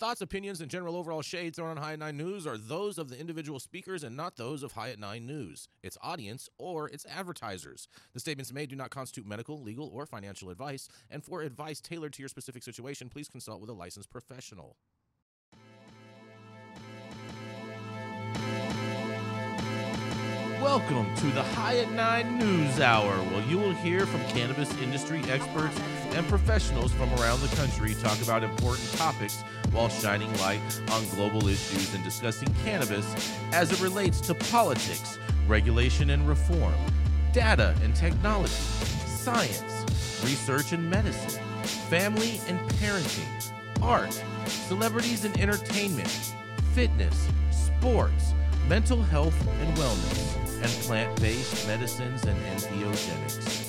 thoughts, opinions, and general overall shades thrown on High at 9 News are those of the individual speakers and not those of High at 9 News, its audience, or its advertisers. The statements made do not constitute medical, legal, or financial advice, and for advice tailored to your specific situation, please consult with a licensed professional. Welcome to the High at 9 News Hour, where you will hear from cannabis industry experts and professionals from around the country talk about important topics while shining light on global issues and discussing cannabis as it relates to politics, regulation and reform, data and technology, science, research and medicine, family and parenting, art, celebrities and entertainment, fitness, sports, mental health and wellness, and plant-based medicines and entheogenics.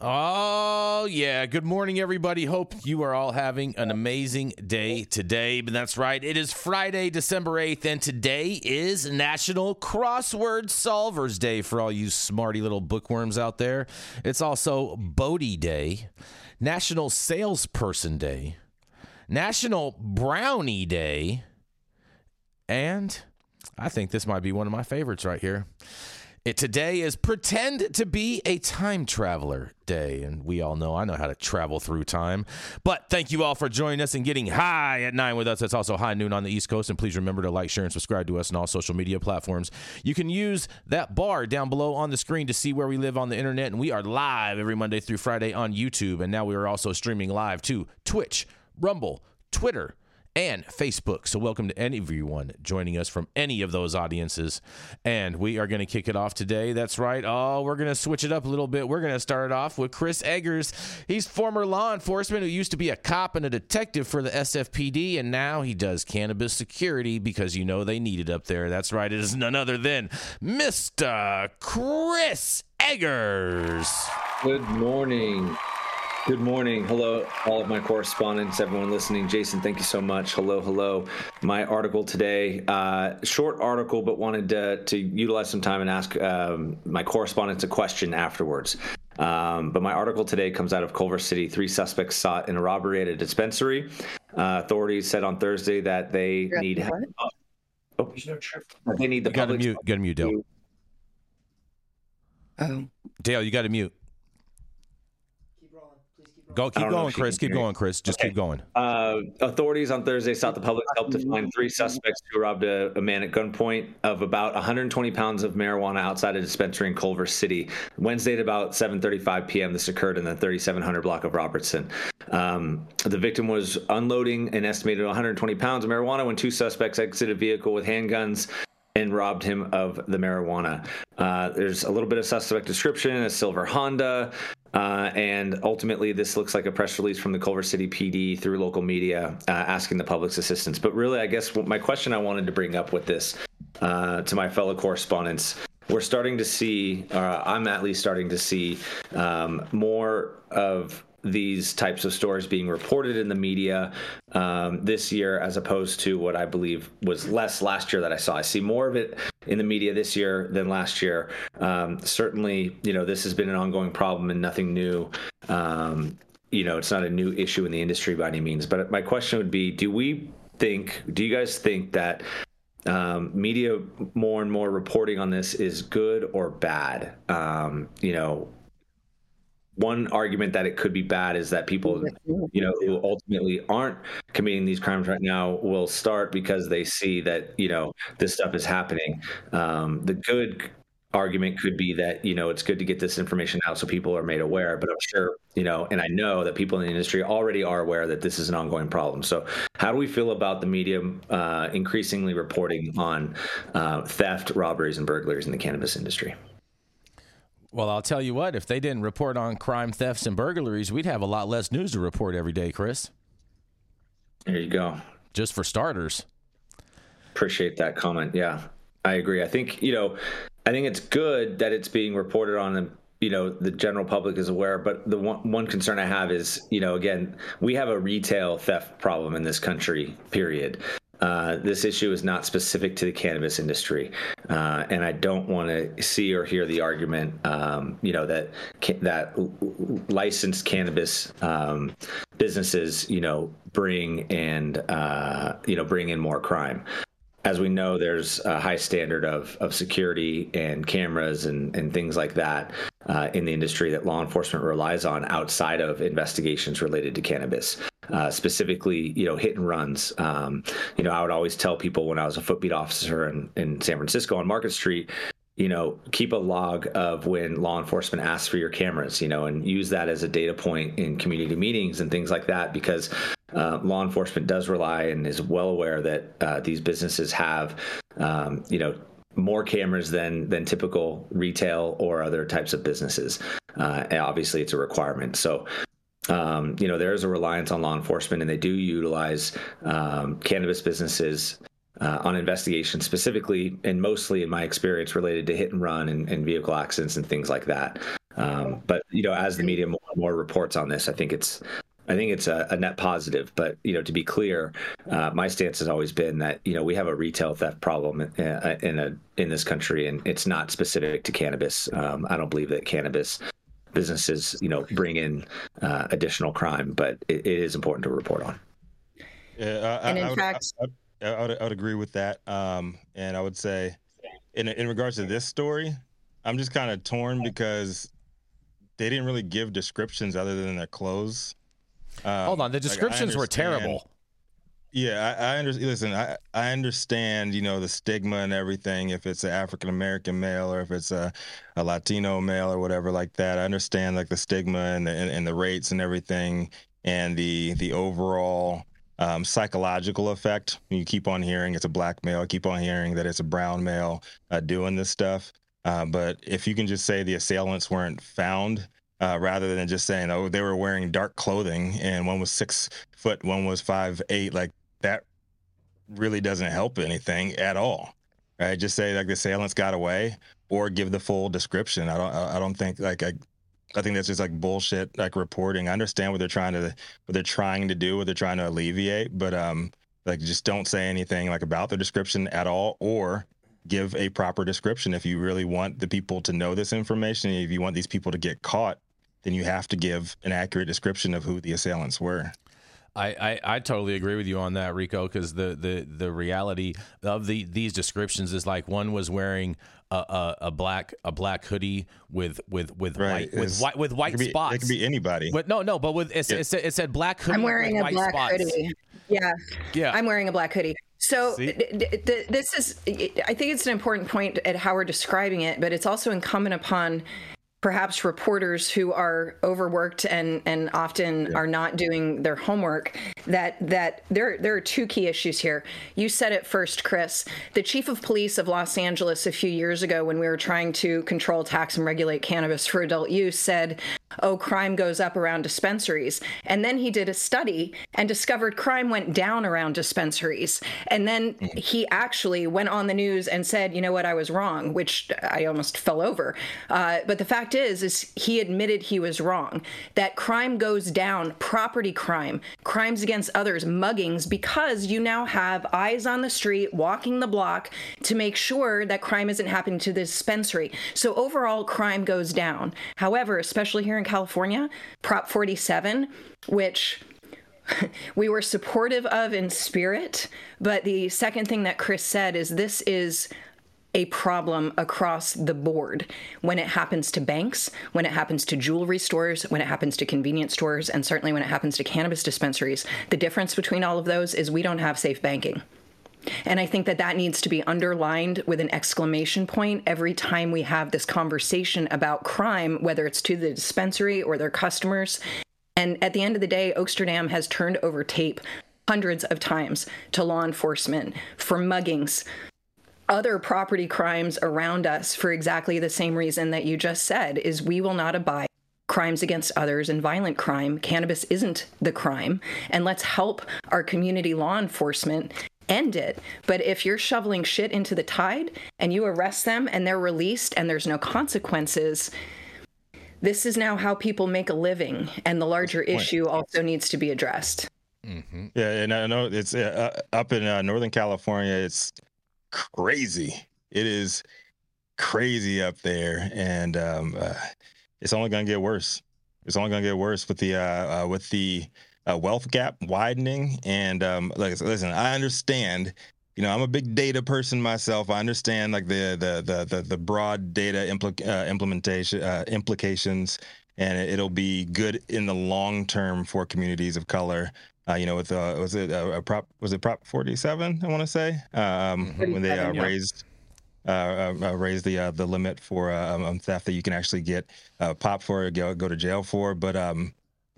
Oh, yeah. Good morning, everybody. Hope you are all having an amazing day today. But that's right. It is Friday, December 8th, and today is National Crossword Solvers Day for all you smarty little bookworms out there. It's also Bodie Day, National Salesperson Day, National Brownie Day, and I think this might be one of my favorites right here. Today is Pretend to Be a Time Traveler Day, and we all know I know how to travel through time. But thank you all for joining us and getting high at 9 with us. That's also high noon on the East Coast, and please remember to like, share, and subscribe to us on all social media platforms. You can use that bar down below on the screen to see where we live on the internet, and we are live every Monday through Friday on YouTube, and now we are also streaming live to Twitch, Rumble, Twitter, and Facebook. So welcome to everyone joining us from any of those audiences. And we are going to kick it off today. That's right. Oh, we're going to switch it up a little bit. We're going to start it off with Chris Eggers. He's former law enforcement who used to be a cop and a detective for the SFPD. And now he does cannabis security because you know they need it up there. That's right. It is none other than Mr. Chris Eggers. Good morning. Good morning. Hello, all of my correspondents, everyone listening. Jason, thank you so much. Hello, hello. My article today, short article, but wanted to utilize some time and ask my correspondents a question afterwards. But my article today comes out of Culver City. Three suspects sought in a robbery at a dispensary. Authorities said on Thursday that they need help. Oh, they need the public. You got to mute, Dale. Dale, you got to mute. Keep going, Chris. Keep going. Authorities on Thursday sought the public's help to find three suspects who robbed a man at gunpoint of about 120 pounds of marijuana outside a dispensary in Culver City. Wednesday at about 7:35 p.m. This occurred in the 3700 block of Robertson. The victim was unloading an estimated 120 pounds of marijuana when two suspects exited a vehicle with handguns and robbed him of the marijuana. There's a little bit of suspect description, a silver Honda. And ultimately, this looks like a press release from the Culver City PD through local media asking the public's assistance. But really, I guess my question I wanted to bring up with this to my fellow correspondents, we're starting to see, I'm at least starting to see more of these types of stories being reported in the media this year, as opposed to what I believe was less last year that I saw. I see more of it in the media this year than last year. Certainly, you know, this has been an ongoing problem and nothing new. You know, it's not a new issue in the industry by any means. But my question would be, do you guys think that media more and more reporting on this is good or bad? You know, one argument that it could be bad is that people, you know, who ultimately aren't committing these crimes right now will start because they see that, you know, this stuff is happening. The good argument could be that, you know, it's good to get this information out so people are made aware, but I'm sure, you know, and I know that people in the industry already are aware that this is an ongoing problem. So how do we feel about the media increasingly reporting on theft, robberies, and burglaries in the cannabis industry? Well, I'll tell you what, if they didn't report on crime, thefts, and burglaries, we'd have a lot less news to report every day, Chris. There you go. just for starters. Appreciate that comment. Yeah, I agree. I think it's good that it's being reported on and, you know, the general public is aware. But the one concern I have is, you know, again, we have a retail theft problem in this country, period. This issue is not specific to the cannabis industry. And I don't want to see or hear the argument, you know, that licensed cannabis businesses, you know, bring in more crime. As we know, there's a high standard of security and cameras and things like that in the industry that law enforcement relies on outside of investigations related to cannabis, specifically, you know, hit and runs. You know, I would always tell people when I was a footbeat officer in San Francisco on Market Street, you know, keep a log of when law enforcement asks for your cameras, you know, and use that as a data point in community meetings and things like that, because law enforcement does rely and is well aware that these businesses have, you know, more cameras than typical retail or other types of businesses. And obviously, it's a requirement. So, you know, there is a reliance on law enforcement, and they do utilize cannabis businesses on investigations specifically, and mostly in my experience related to hit and run and vehicle accidents and things like that. But, you know, as the media more reports on this, I think it's a net positive. But, you know, to be clear, my stance has always been that, you know, we have a retail theft problem in this country, and it's not specific to cannabis. I don't believe that cannabis businesses, you know, bring in additional crime, but it is important to report on. Yeah, I would agree with that. And I would say in regards to this story, I'm just kind of torn because they didn't really give descriptions other than their clothes. Hold on, the descriptions were terrible. Yeah, I understand. Listen, I understand, you know, the stigma and everything. If it's an African American male or if it's a Latino male or whatever like that, I understand like the stigma and the rates and everything, and the overall psychological effect. You keep on hearing it's a black male. I keep on hearing that it's a brown male doing this stuff. But if you can just say the assailants weren't found. Rather than just saying, oh, they were wearing dark clothing and one was 6 foot, one was 5'8", like that really doesn't help anything at all, right? Just say like the assailants got away, or give the full description. I think that's just like bullshit, like reporting. I understand what they're trying to alleviate, but like just don't say anything like about the description at all, or give a proper description. If you really want the people to know this information, if you want these people to get caught, then you have to give an accurate description of who the assailants were. I totally agree with you on that, Rico, because the reality of these descriptions is like one was wearing a black hoodie with white spots. It could be anybody. It said black hoodie. I'm wearing with a white black spots. Hoodie. Yeah. I'm wearing a black hoodie. So this is, I think it's an important point at how we're describing it, but it's also incumbent upon perhaps reporters who are overworked and often are not doing their homework, that there are two key issues here. You said it first, Chris. The chief of police of Los Angeles a few years ago, when we were trying to control, tax, and regulate cannabis for adult use, said, oh, crime goes up around dispensaries. And then he did a study and discovered crime went down around dispensaries. And then he actually went on the news and said, you know what, I was wrong, which I almost fell over. But the fact is he admitted he was wrong, that crime goes down, property crime, crimes against others, muggings, because you now have eyes on the street walking the block to make sure that crime isn't happening to the dispensary. So overall, crime goes down. However, especially here in California, Prop 47, which we were supportive of in spirit, but the second thing that Chris said is this is a problem across the board when it happens to banks, when it happens to jewelry stores, when it happens to convenience stores, and certainly when it happens to cannabis dispensaries. The difference between all of those is we don't have safe banking. And I think that needs to be underlined with an exclamation point every time we have this conversation about crime, whether it's to the dispensary or their customers. And at the end of the day, Oaksterdam has turned over tape hundreds of times to law enforcement for muggings, other property crimes around us, for exactly the same reason that you just said, is we will not abide crimes against others and violent crime. Cannabis isn't the crime, and let's help our community law enforcement end it. But if you're shoveling shit into the tide and you arrest them and they're released and there's no consequences, this is now how people make a living, and the larger issue also needs to be addressed. Mm-hmm. Yeah, and I know it's up in Northern California, it's crazy. It is crazy up there, and it's only going to get worse. It's only going to get worse with the wealth gap widening. And listen, I understand. You know, I'm a big data person myself. I understand like the broad data implications, and it'll be good in the long term for communities of color. You know, with was it Prop 47? I want to say when they raised the limit for theft that you can actually get popped for, or go to jail for. But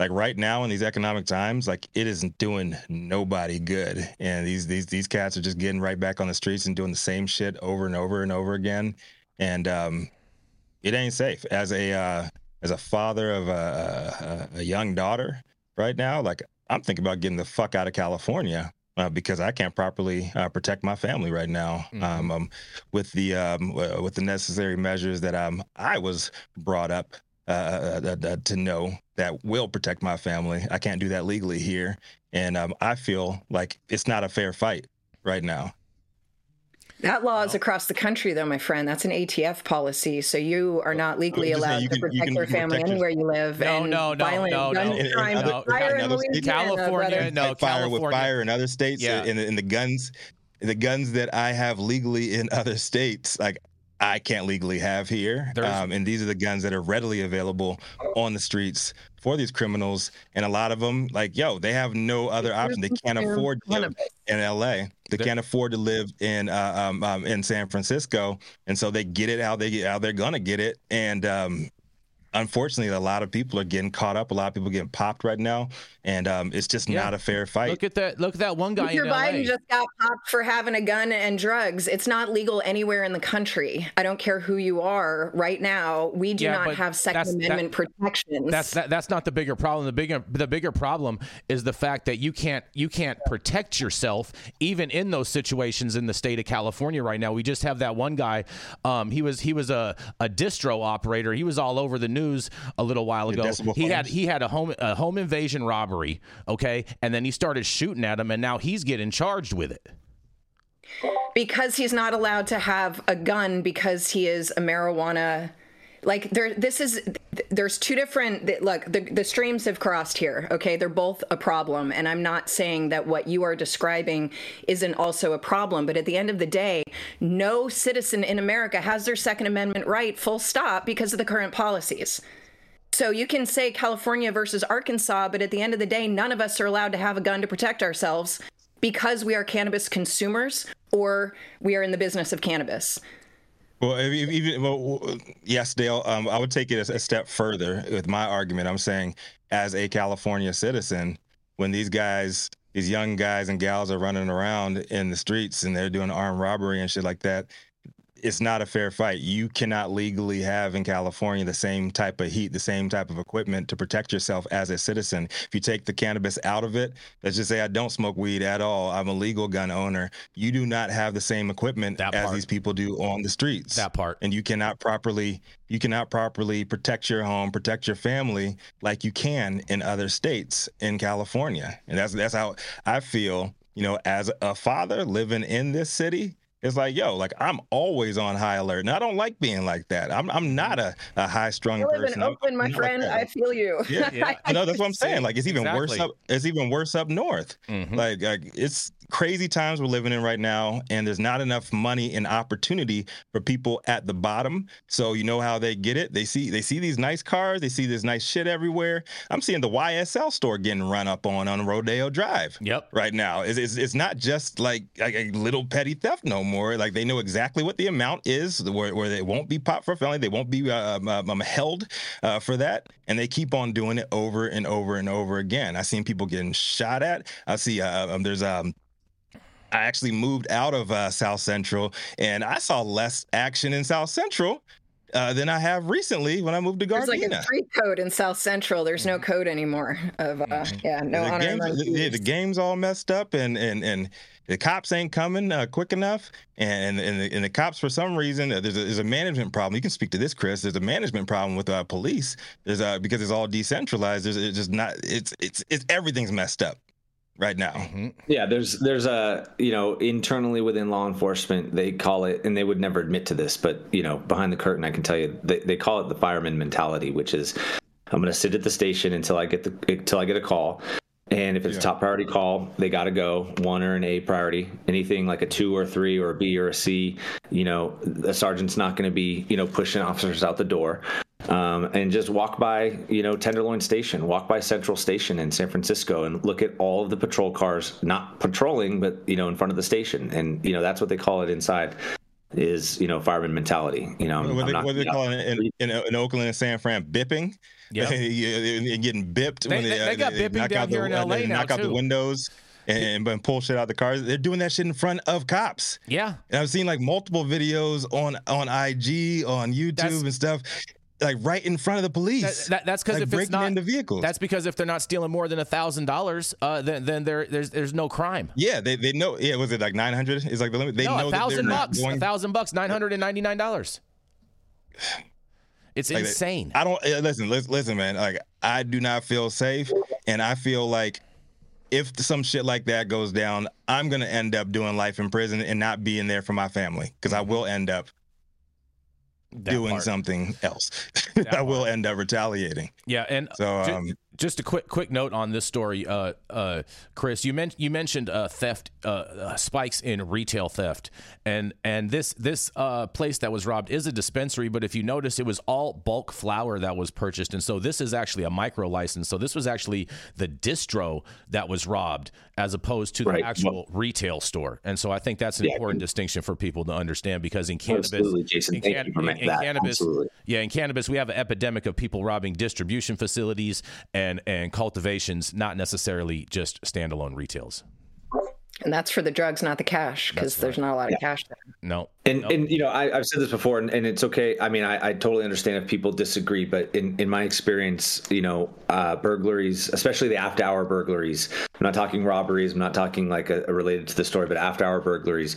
like right now in these economic times, like it isn't doing nobody good, and these cats are just getting right back on the streets and doing the same shit over and over and over again, and it ain't safe. As a father of a young daughter right now, like I'm thinking about getting the fuck out of California. Because I can't properly protect my family right now, with the necessary measures that I was brought up to know that will protect my family. I can't do that legally here, and I feel like it's not a fair fight right now. That law is across the country, though, my friend. That's an ATF policy, so you are not legally allowed to protect your family anywhere you live. California, with fire in other states, and the guns that I have legally in other states, like I can't legally have here, and these are the guns that are readily available on the streets for these criminals, and a lot of them, like, they have no other option. They can't afford to live in L.A. They can't afford to live in San Francisco, and so they get it how they're gonna get it. And unfortunately, a lot of people are getting caught up. A lot of people are getting popped right now, and it's just not a fair fight. Look at that one guy in L.A. Biden just got popped for having a gun and drugs. It's not legal anywhere in the country. I don't care who you are. Right now, we do not have Second Amendment protections. That's not the bigger problem. The bigger problem is the fact that you can't protect yourself even in those situations in the state of California right now. We just have that one guy. He was a distro operator. He was all over the news a little while ago. He had a home invasion robbery, and then he started shooting at him, and now he's getting charged with it because he's not allowed to have a gun because he is a marijuana. Like there's two different. Look, the streams have crossed here. Okay, they're both a problem, and I'm not saying that what you are describing isn't also a problem. But at the end of the day, no citizen in America has their Second Amendment right, full stop, because of the current policies. So you can say California versus Arkansas, but at the end of the day, none of us are allowed to have a gun to protect ourselves because we are cannabis consumers or we are in the business of cannabis. Well, yes, Dale. I would take it a step further with my argument. I'm saying, as a California citizen, when these young guys and gals are running around in the streets and they're doing armed robbery and shit like that, it's not a fair fight. You cannot legally have in California the same type of heat, the same type of equipment to protect yourself as a citizen. If you take the cannabis out of it, let's just say I don't smoke weed at all. I'm a legal gun owner. You do not have the same equipment as these people do on the streets. That part. And you cannot properly protect your home, protect your family like you can in other states in California. And that's how I feel, you know, as a father living in this city. It's like, like I'm always on high alert, and I don't like being like that. I'm not a high strung person. I live in Oakland, my friend. Like I feel you. Yeah. No, that's what I'm saying. Like it's even worse up. It's even worse up north. Mm-hmm. Like it's crazy times we're living in right now, and there's not enough money and opportunity for people at the bottom. So you know how they get it. They see these nice cars. They see this nice shit everywhere. I'm seeing the YSL store getting run up on Rodeo Drive. Yep. Right now, it's not just like a little petty theft no more. Like they know exactly what the amount is, where they won't be popped for a felony, they won't be held for that, and they keep on doing it over and over and over again. I've seen people getting shot at. I see I actually moved out of South Central, and I saw less action in South Central than I have recently when I moved to Gardena. It's like a street code in South Central. There's no code anymore. The game's all messed up, and the cops ain't coming quick enough. And the cops, for some reason, there's a management problem. You can speak to this, Chris. There's a management problem with police. Because it's all decentralized. It's just not. It's everything's messed up right now. Mm-hmm. Yeah, there's a, internally within law enforcement, they call it, and they would never admit to this, but behind the curtain, I can tell you they call it the fireman mentality, which is I'm going to sit at the station until I get a call. And if it's a top priority call, they got to go one or an A priority. Anything like a 2 or 3 or a B or a C, a sergeant's not going to be, pushing officers out the door. And just walk by, Tenderloin Station, walk by Central Station in San Francisco and look at all of the patrol cars, not patrolling, but, in front of the station. And, that's what they call it inside is, fireman mentality. What they call it in Oakland and San Fran, bipping. Yeah, they're getting bipped. They got bipping down here in L.A. now, knock out the windows. And pull shit out of the cars. They're doing that shit in front of cops. Yeah. And I've seen multiple videos on IG, on YouTube and stuff, right in front of the police. That's because if it's not breaking into vehicles. That's because if they're not stealing more than $1,000, then there's no crime. Yeah, they know. Yeah, was it 900 is the limit? They know $1,000. $1,000, $999. It's insane. I don't listen, man. I do not feel safe, and I feel like if some shit like that goes down, I'm gonna end up doing life in prison and not being there for my family, because I will end up doing something else. I will end up retaliating. Yeah, and so just a quick note on this story, Chris. You mentioned theft, spikes in retail theft, and this place that was robbed is a dispensary. But if you notice, it was all bulk flour that was purchased, and so this is actually a micro license. So this was actually the distro that was robbed, as opposed to the actual retail store. And so I think that's an important distinction for people to understand, because in cannabis, absolutely, Jason, in cannabis, we have an epidemic of people robbing distribution facilities and cultivations, not necessarily just standalone retails. And that's for the drugs, not the cash, because there's not a lot of cash there. No. I've said this before, and it's okay. I mean, I totally understand if people disagree, but in my experience, burglaries, especially the after-hour burglaries, I'm not talking robberies, I'm not talking related to the story, but after-hour burglaries,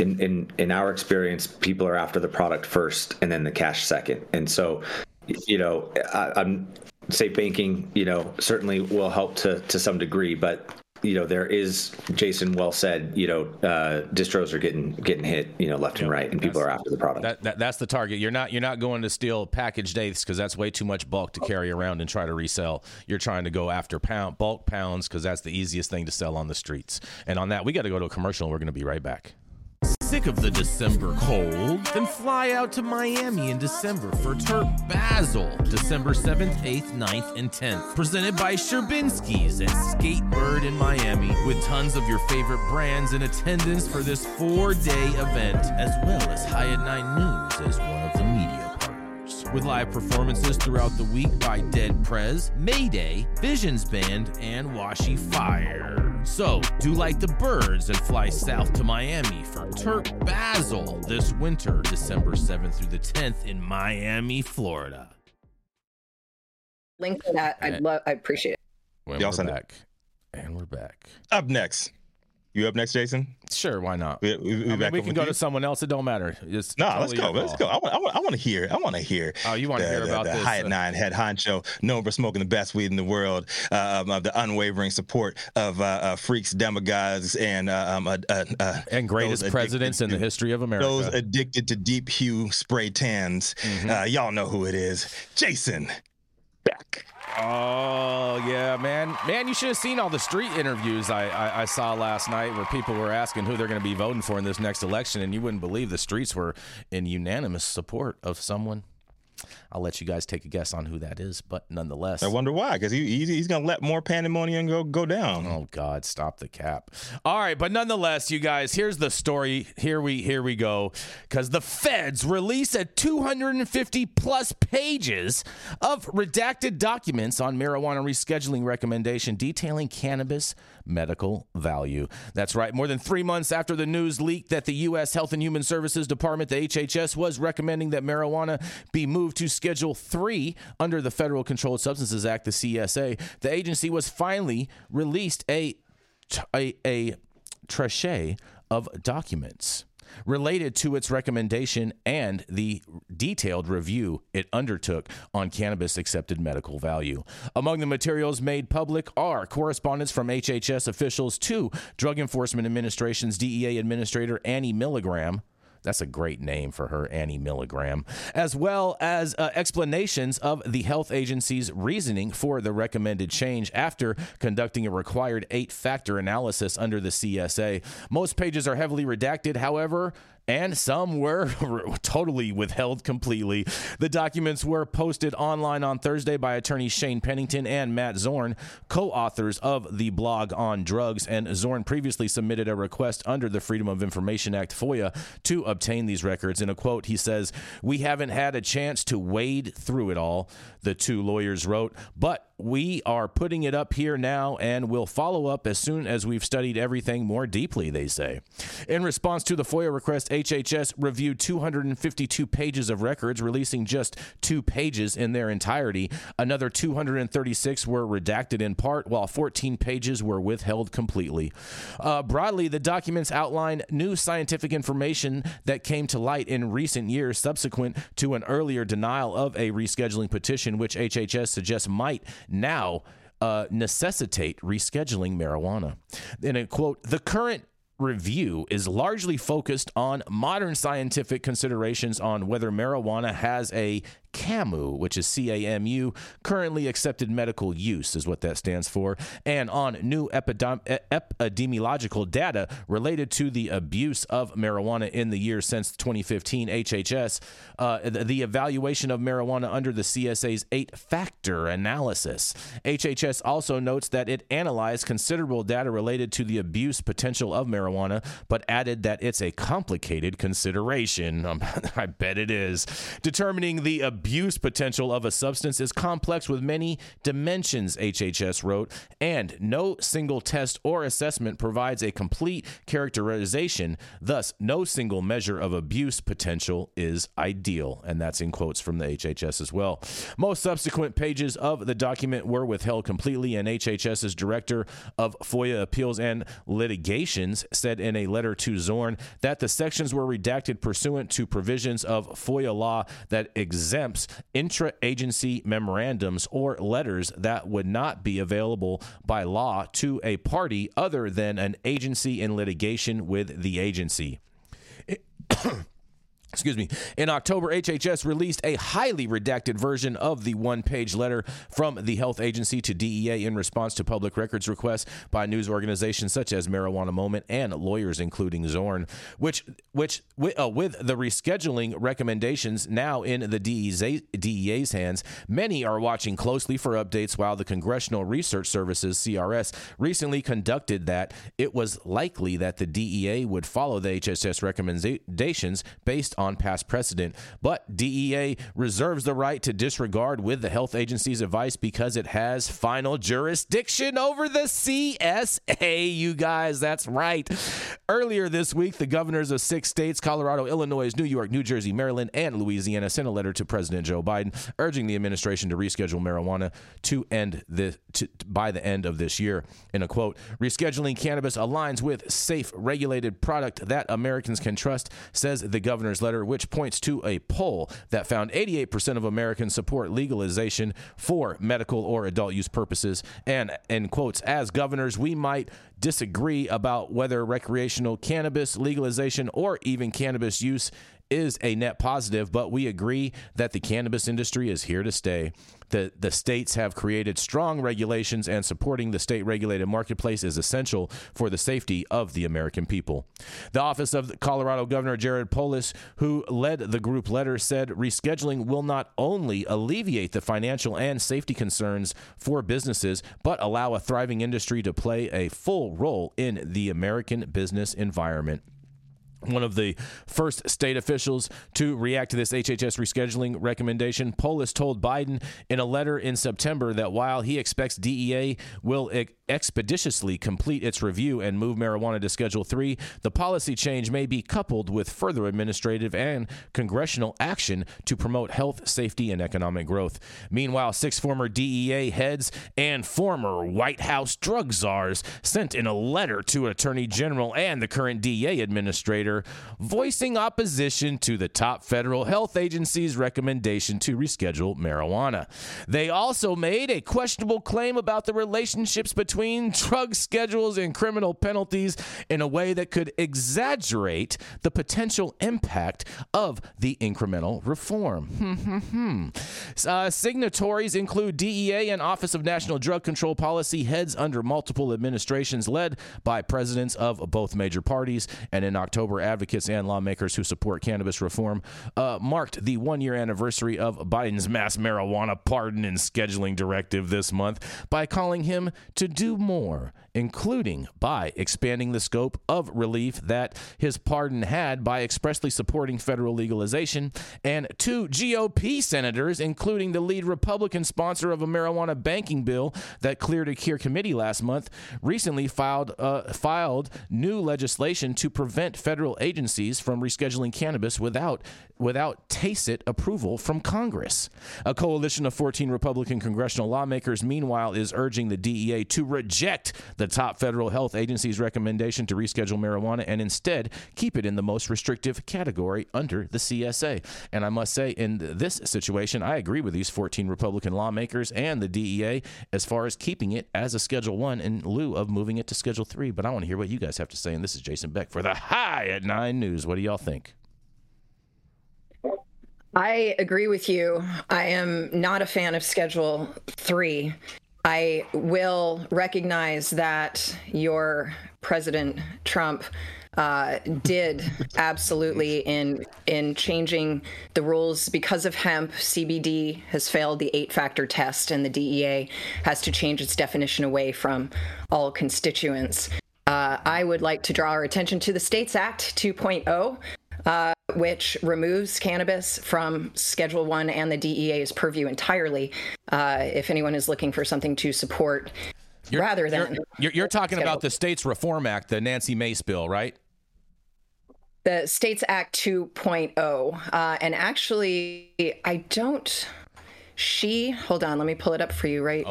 in our experience, people are after the product first and then the cash second. And so, safe banking, certainly will help to some degree, but there is, Jason well said, distros are getting hit, left and right, and people are after the product. That's the target. You're not going to steal packaged eighths, because that's way too much bulk to carry around and try to resell. You're trying to go after bulk pounds, because that's the easiest thing to sell on the streets. And on that, we got to go to a commercial, and we're going to be right back. Sick of the December cold? Then fly out to Miami in December for Turbazzle, December 7th, 8th, 9th, and 10th. Presented by Sherbinsky's at Skatebird in Miami, with tons of your favorite brands in attendance for this 4-day event, as well as Hyatt 9 News as one of the media partners. With live performances throughout the week by Dead Prez, Mayday, Visions Band, and Washi Fire. So, do like the birds and fly south to Miami for Turbazzle this winter, December 7th through the 10th in Miami, Florida. Link to that. I appreciate it. We're back. Up next. You up next, Jason? Sure, why not? We can go to someone else. It don't matter. Let's go. I want to hear. Oh, you want to hear about this? The Hyatt 9 head honcho, known for smoking the best weed in the world, of the unwavering support of freaks, demagogues, and greatest presidents in the history of America. Those addicted to deep hue spray tans. Mm-hmm. Y'all know who it is. Jason Beck. Oh, yeah, man. Man, you should have seen all the street interviews I saw last night, where people were asking who they're going to be voting for in this next election, and you wouldn't believe the streets were in unanimous support of someone. I'll let you guys take a guess on who that is, but nonetheless. I wonder why, because he's going to let more pandemonium go down. Oh, God, stop the cap. All right, but nonetheless, you guys, here's the story. Here we go, because the feds release a 250-plus pages of redacted documents on marijuana rescheduling recommendation detailing cannabis medical value. That's right. More than 3 months after the news leaked that the U.S. Health and Human Services Department, the HHS, was recommending that marijuana be moved to Schedule 3 under the Federal Controlled Substances Act, the CSA, the agency was finally released a trachea of documents related to its recommendation and the detailed review it undertook on cannabis-accepted medical value. Among the materials made public are correspondence from HHS officials to Drug Enforcement Administration's DEA Administrator Annie Milligram. That's a great name for her, Annie Milligram, as well as explanations of the health agency's reasoning for the recommended change after conducting a required 8-factor analysis under the CSA. Most pages are heavily redacted, however, and some were totally withheld completely. The documents were posted online on Thursday by attorneys Shane Pennington and Matt Zorn, co-authors of the blog on drugs, and Zorn previously submitted a request under the Freedom of Information Act, FOIA, to obtain these records. In a quote, he says, "We haven't had a chance to wade through it all," the two lawyers wrote, "but we are putting it up here now and will follow up as soon as we've studied everything more deeply," they say. In response to the FOIA request, HHS reviewed 252 pages of records, releasing just 2 pages in their entirety. Another 236 were redacted in part, while 14 pages were withheld completely. Broadly, the documents outline new scientific information that came to light in recent years subsequent to an earlier denial of a rescheduling petition, which HHS suggests might now necessitate rescheduling marijuana. In a quote, "The current review is largely focused on modern scientific considerations on whether marijuana has a CAMU, which is CAMU, currently accepted medical use is what that stands for, and on new epidemiological data related to the abuse of marijuana in the years since 2015. HHS, the evaluation of marijuana under the CSA's 8-factor analysis. HHS also notes that it analyzed considerable data related to the abuse potential of marijuana, but added that it's a complicated consideration. I bet it is. Determining the abuse potential of a substance is complex with many dimensions," HHS wrote, "and no single test or assessment provides a complete characterization. Thus, no single measure of abuse potential is ideal." And that's in quotes from the HHS as well. Most subsequent pages of the document were withheld completely, and HHS's Director of FOIA Appeals and Litigations said in a letter to Zorn that the sections were redacted pursuant to provisions of FOIA law that exempts intra-agency memorandums or letters that would not be available by law to a party other than an agency in litigation with the agency. Excuse me. In October, HHS released a highly redacted version of the one-page letter from the health agency to DEA in response to public records requests by news organizations such as Marijuana Moment and lawyers, including Zorn, with the rescheduling recommendations now in the DEA's hands. Many are watching closely for updates. While the Congressional Research Service's CRS recently conducted that, it was likely that the DEA would follow the HHS recommendations based on past precedent, but DEA reserves the right to disregard with the health agency's advice because it has final jurisdiction over the CSA, you guys. That's right. Earlier this week, the governors of 6 states, Colorado, Illinois, New York, New Jersey, Maryland, and Louisiana, sent a letter to President Joe Biden urging the administration to reschedule marijuana by the end of this year. In a quote, "Rescheduling cannabis aligns with safe, regulated product that Americans can trust," says the governor's letter, which points to a poll that found 88% of Americans support legalization for medical or adult use purposes. And in quotes, "As governors, we might disagree about whether recreational cannabis legalization or even cannabis use is a net positive, but we agree that the cannabis industry is here to stay. The states have created strong regulations, and supporting the state-regulated marketplace is essential for the safety of the American people. The office of the Colorado Governor Jared Polis, who led the group letter, said rescheduling will not only alleviate the financial and safety concerns for businesses, but allow a thriving industry to play a full role in the American business environment. One of the first state officials to react to this HHS rescheduling recommendation, Polis told Biden in a letter in September that while he expects DEA will expeditiously complete its review and move marijuana to Schedule 3, the policy change may be coupled with further administrative and congressional action to promote health, safety, and economic growth. Meanwhile, six former DEA heads and former White House drug czars sent in a letter to Attorney General and the current DEA administrator voicing opposition to the top federal health agency's recommendation to reschedule marijuana. They also made a questionable claim about the relationships between drug schedules and criminal penalties in a way that could exaggerate the potential impact of the incremental reform. Signatories include DEA and Office of National Drug Control Policy heads under multiple administrations led by presidents of both major parties, and in October, advocates and lawmakers who support cannabis reform marked the one-year anniversary of Biden's mass marijuana pardon and scheduling directive this month by calling him to do more, including by expanding the scope of relief that his pardon had by expressly supporting federal legalization. And two GOP senators, including the lead Republican sponsor of a marijuana banking bill that cleared a cure committee last month, recently filed new legislation to prevent federal agencies from rescheduling cannabis without tacit approval from Congress. A coalition of 14 Republican congressional lawmakers, meanwhile, is urging the DEA to reject the top federal health agency's recommendation to reschedule marijuana and instead keep it in the most restrictive category under the CSA. And I must say, in this situation, I agree with these 14 Republican lawmakers and the DEA as far as keeping it as a Schedule 1 in lieu of moving it to Schedule 3. But I want to hear what you guys have to say, and this is Jason Beck for the High at 9 News. What do y'all think? I agree with you. I am not a fan of Schedule 3. I will recognize that your President Trump did absolutely in changing the rules because of hemp. CBD has failed the 8-factor test, and the DEA has to change its definition away from all constituents. I would like to draw our attention to the States Act 2.0, which removes cannabis from Schedule 1 and the DEA's purview entirely, if anyone is looking for something to support You're talking about the States Reform Act, the Nancy Mace bill, right? The States Act 2.0. And actually, hold on, let me pull it up for you right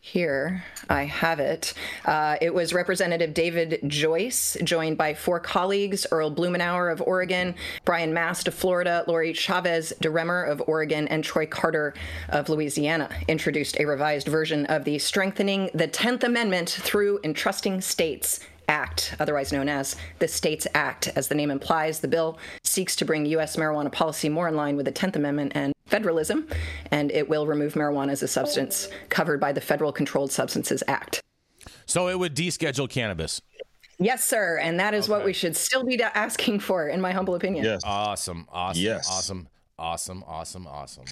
here. I have it. It was Representative David Joyce, joined by four colleagues, Earl Blumenauer of Oregon, Brian Mast of Florida, Lori Chavez DeRemer of Oregon, and Troy Carter of Louisiana, introduced a revised version of the Strengthening the 10th Amendment Through Entrusting States Act, otherwise known as the States Act. As the name implies, the bill seeks to bring U.S. marijuana policy more in line with the 10th Amendment and federalism, and it will remove marijuana as a substance covered by the Federal Controlled Substances Act. So it would deschedule cannabis. Yes, sir. And that is what we should still be asking for, in my humble opinion. Yes. Awesome. Because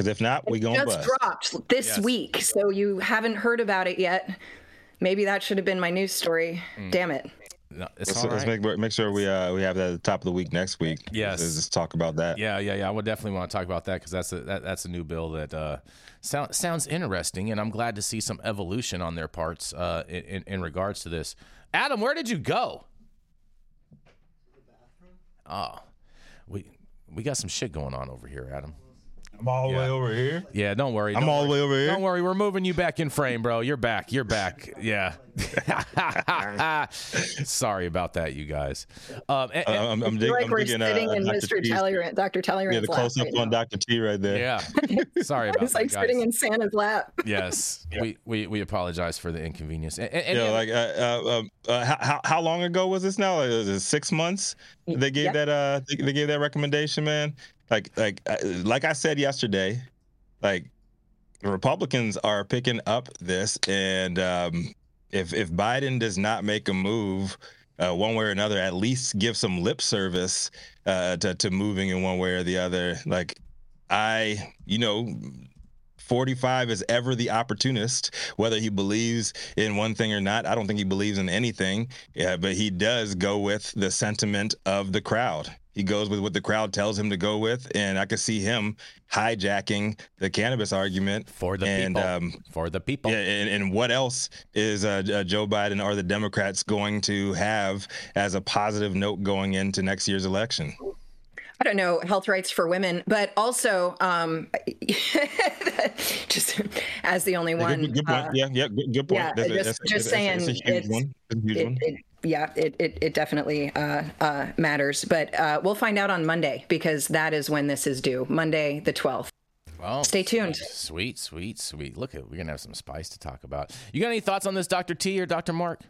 if not, we're going to bust. It just dropped this week, so you haven't heard about it yet. Maybe that should have been my news story. Damn it. No, let's make sure we have that at the top of the week next week. Yes, let's talk about that. Yeah. I would definitely want to talk about that because that's a new bill that sounds interesting, and I'm glad to see some evolution on their parts in regards to this. Adam, where did you go? The bathroom. Oh, we got some shit going on over here, Adam. I'm all the way over here. Yeah, don't worry. I'm all the way over here. Don't worry. We're moving you back in frame, bro. You're back. You're back. Yeah. Sorry about that, you guys. I'm digging. Like we're sitting in Dr. Talleyrand's lap. Yeah, the close-up on Dr. T right there. Yeah. Sorry about that, It's like sitting in Santa's lap. Yes. Yeah. We apologize for the inconvenience. How long ago was this now? Was it 6 months? They gave that. They gave that recommendation, man. Like I said yesterday, like the Republicans are picking up this, and if Biden does not make a move one way or another, at least give some lip service to moving in one way or the other. Like 45 is ever the opportunist, whether he believes in one thing or not. I don't think he believes in anything, but he does go with the sentiment of the crowd. He goes with what the crowd tells him to go with, and I could see him hijacking the cannabis argument for the people. Yeah, and what else is Joe Biden or the Democrats going to have as a positive note going into next year's election? I don't know, health rights for women, but also just as the only one. Good point. Good point. Yeah, just saying, it's a huge one. It definitely matters. But we'll find out on Monday, because that is when this is due. Monday, the 12th. Well, stay tuned. Sweet. Look, we're going to have some spice to talk about. You got any thoughts on this, Dr. T or Dr. Mark?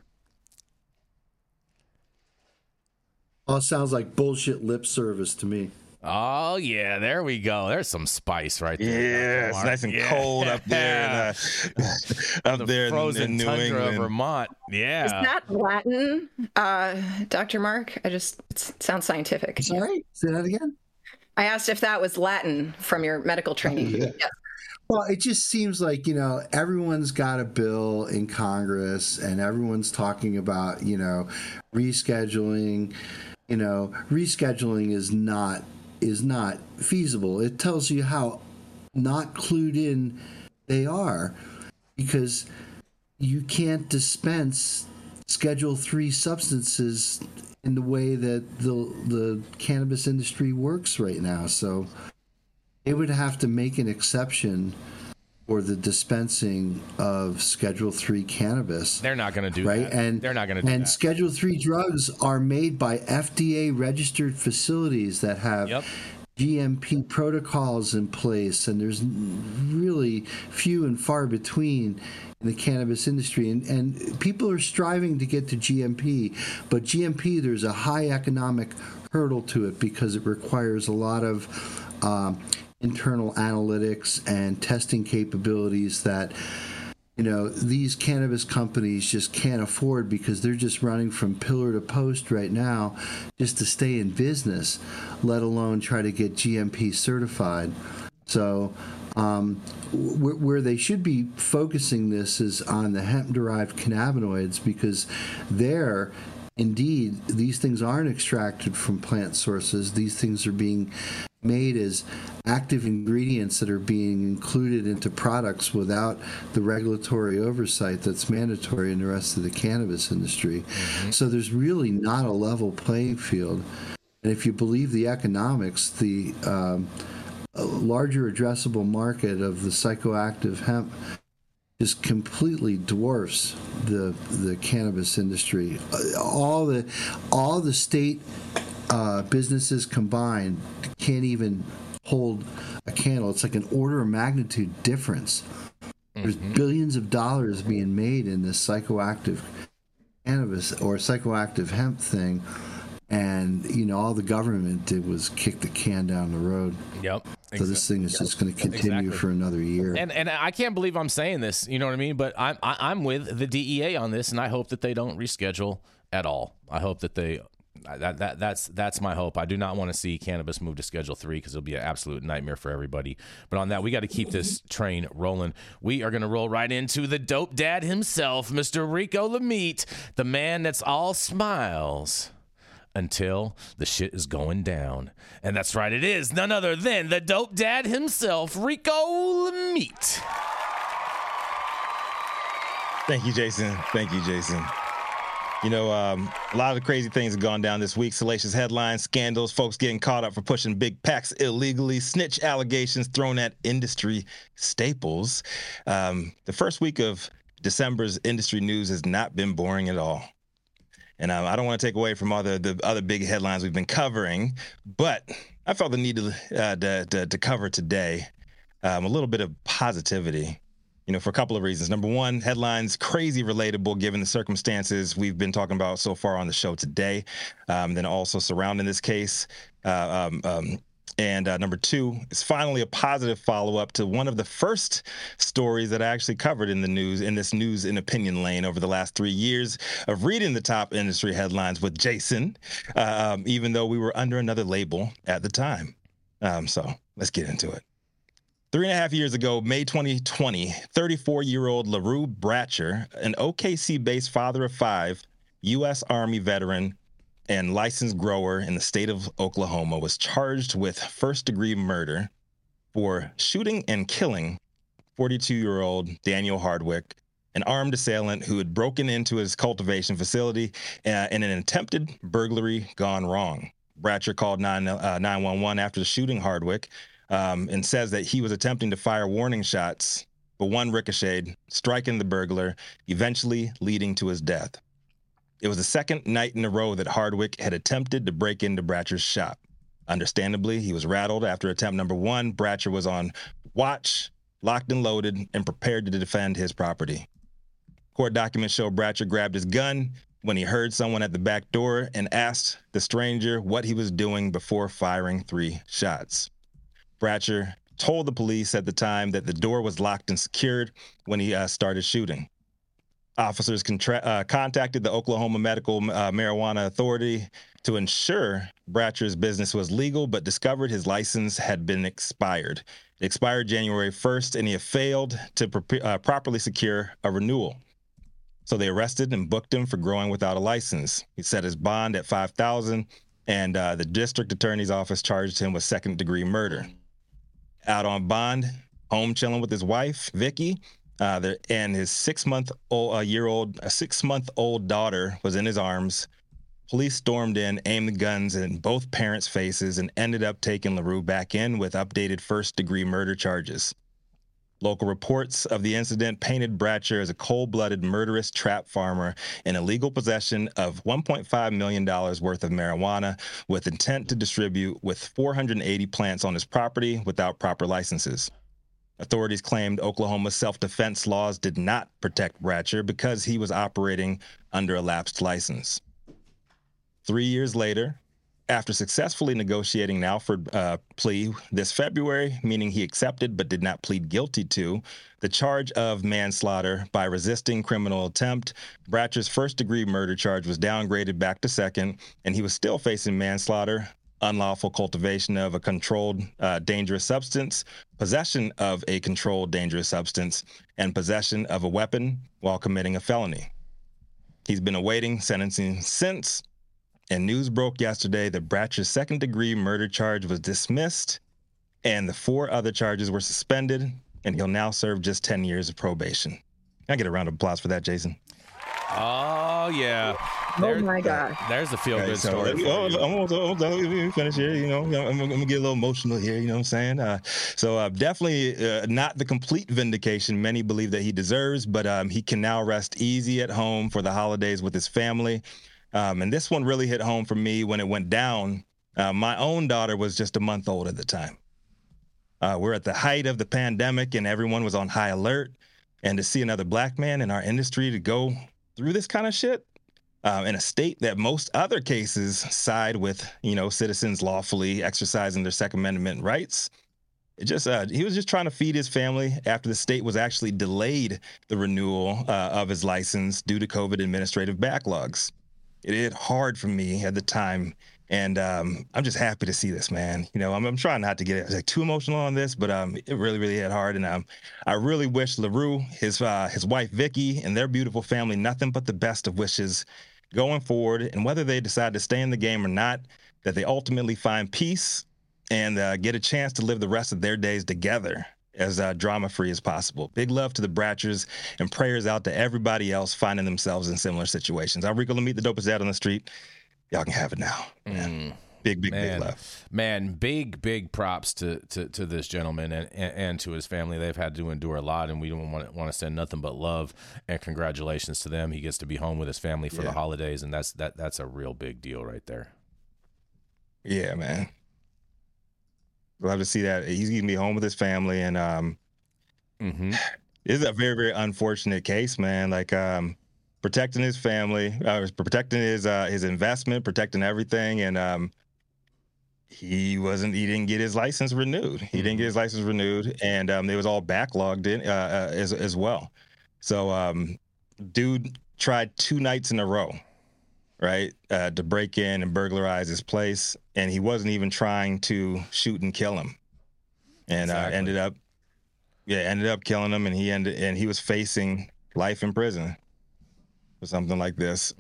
Well, it sounds like bullshit lip service to me. Oh, yeah, there we go. There's some spice right there. Yeah, it's nice and cold up there in frozen tundra of Vermont. Yeah. Is that Latin, Dr. Mark? It sounds scientific. All right. Say that again. I asked if that was Latin from your medical training. Yeah. Yeah. Well, it just seems like, everyone's got a bill in Congress and everyone's talking about, rescheduling. Rescheduling is not feasible. It tells you how not clued in they are, because you can't dispense Schedule III substances in the way that the cannabis industry works right now. So they would have to make an exception for the dispensing of Schedule III cannabis. They're not going to do that. And they're not going to do that. Schedule III drugs are made by FDA registered facilities that have GMP protocols in place, and there's really few and far between in the cannabis industry. And people are striving to get to GMP, but GMP, there's a high economic hurdle to it because it requires a lot of internal analytics and testing capabilities that these cannabis companies just can't afford, because they're just running from pillar to post right now just to stay in business, let alone try to get GMP certified. So where they should be focusing this is on the hemp-derived cannabinoids, because there, indeed, these things aren't extracted from plant sources. These things are being made as active ingredients that are being included into products without the regulatory oversight that's mandatory in the rest of the cannabis industry. Mm-hmm. So there's really not a level playing field. And if you believe the economics, the larger addressable market of the psychoactive hemp just completely dwarfs the cannabis industry. All the state businesses combined can't even hold a candle. It's like an order of magnitude difference. There's billions of dollars being made in this psychoactive cannabis or psychoactive hemp thing, and all the government did was kick the can down the road. So this thing is just going to continue for another year. And I can't believe I'm saying this, you know what I mean? But I'm with the DEA on this, and I hope that they don't reschedule at all. I hope that they... That's my hope. I do not want to see cannabis move to Schedule 3, because it'll be an absolute nightmare for everybody. But on that, we got to keep this train rolling. We are going to roll right into the dope dad himself, Mr. Rico LeMeat, the man that's all smiles until the shit is going down. And that's right, it is none other than the dope dad himself, Rico LeMeat. Thank you, Jason. You know, a lot of crazy things have gone down this week. Salacious headlines, scandals, folks getting caught up for pushing big packs illegally, snitch allegations thrown at industry staples. The first week of December's industry news has not been boring at all. And I don't want to take away from all the other big headlines we've been covering, but I felt the need to cover today a little bit of positivity. You know, for a couple of reasons. Number one, headlines, crazy relatable given the circumstances we've been talking about so far on the show today. Then also surrounding this case. And number two, it's finally a positive follow-up to one of the first stories that I actually covered in the news, in this news and opinion lane over the last 3 years of reading the top industry headlines with Jason, even though we were under another label at the time. So let's get into it. 3.5 years ago, May 2020, 34-year-old LaRue Bratcher, an OKC-based father of five, U.S. Army veteran and licensed grower in the state of Oklahoma, was charged with first-degree murder for shooting and killing 42-year-old Daniel Hardwick, an armed assailant who had broken into his cultivation facility in an attempted burglary gone wrong. Bratcher called 911 after the shooting Hardwick, and says that he was attempting to fire warning shots, but one ricocheted, striking the burglar, eventually leading to his death. It was the second night in a row that Hardwick had attempted to break into Bratcher's shop. Understandably, he was rattled after attempt number one. Bratcher was on watch, locked and loaded, and prepared to defend his property. Court documents show Bratcher grabbed his gun when he heard someone at the back door and asked the stranger what he was doing before firing three shots. Bratcher told the police at the time that the door was locked and secured when he started shooting. Officers contacted the Oklahoma Medical Marijuana Authority to ensure Bratcher's business was legal, but discovered his license had been expired. It expired January 1st, and he had failed to properly secure a renewal. So they arrested and booked him for growing without a license. He set his bond at $5,000, and the district attorney's office charged him with second-degree murder. Out on bond, home chilling with his wife, Vicky, and his six-month-old daughter was in his arms. Police stormed in, aimed the guns in both parents' faces, and ended up taking LaRue back in with updated first-degree murder charges. Local reports of the incident painted Bratcher as a cold-blooded, murderous trap farmer in illegal possession of $1.5 million worth of marijuana with intent to distribute, with 480 plants on his property without proper licenses. Authorities claimed Oklahoma's self-defense laws did not protect Bratcher because he was operating under a lapsed license. 3 years later, after successfully negotiating an Alford plea this February, meaning he accepted but did not plead guilty to the charge of manslaughter by resisting criminal attempt, Bratcher's first-degree murder charge was downgraded back to second, and he was still facing manslaughter, unlawful cultivation of a controlled dangerous substance, possession of a controlled dangerous substance, and possession of a weapon while committing a felony. He's been awaiting sentencing since. And news broke yesterday that Bratcher's second-degree murder charge was dismissed, and the four other charges were suspended, and he'll now serve just 10 years of probation. Can I get a round of applause for that, Jason? Oh, yeah. Oh, my God. There's a feel-good story. Let me finish here. You know, I'm going to get a little emotional here. You know what I'm saying? So definitely not the complete vindication many believe that he deserves, but he can now rest easy at home for the holidays with his family. And this one really hit home for me when it went down. My own daughter was just a month old at the time. We're at the height of the pandemic, and everyone was on high alert. And to see another black man in our industry to go through this kind of shit in a state that most other cases side with, you know, citizens lawfully exercising their Second Amendment rights. It just he was just trying to feed his family after the state was actually delayed the renewal of his license due to COVID administrative backlogs. It hit hard for me at the time, and I'm just happy to see this, man. You know, I'm trying not to get like too emotional on this, but it really, really hit hard, and I really wish LaRue, his wife Vicky, and their beautiful family nothing but the best of wishes going forward, and whether they decide to stay in the game or not, that they ultimately find peace and get a chance to live the rest of their days together as drama-free as possible. Big love to the Bratchers and prayers out to everybody else finding themselves in similar situations. I'm Rico. Meet the dopest dad on the street. Y'all can have it now. Big love. Man, big props to this gentleman and to his family. They've had to endure a lot, and we don't want to send nothing but love and congratulations to them. He gets to be home with his family for the holidays, and that's a real big deal right there. Yeah, man. Love to see that. He's going to be home with his family, and it's a very, very unfortunate case, man. Like, protecting his family, protecting his investment, protecting everything, and he didn't get his license renewed. He didn't get his license renewed, and it was all backlogged in as well. So, dude tried 2 nights in a row, right, to break in and burglarize his place, and he wasn't even trying to shoot and kill him, and ended up killing him, and he was facing life in prison for something like this.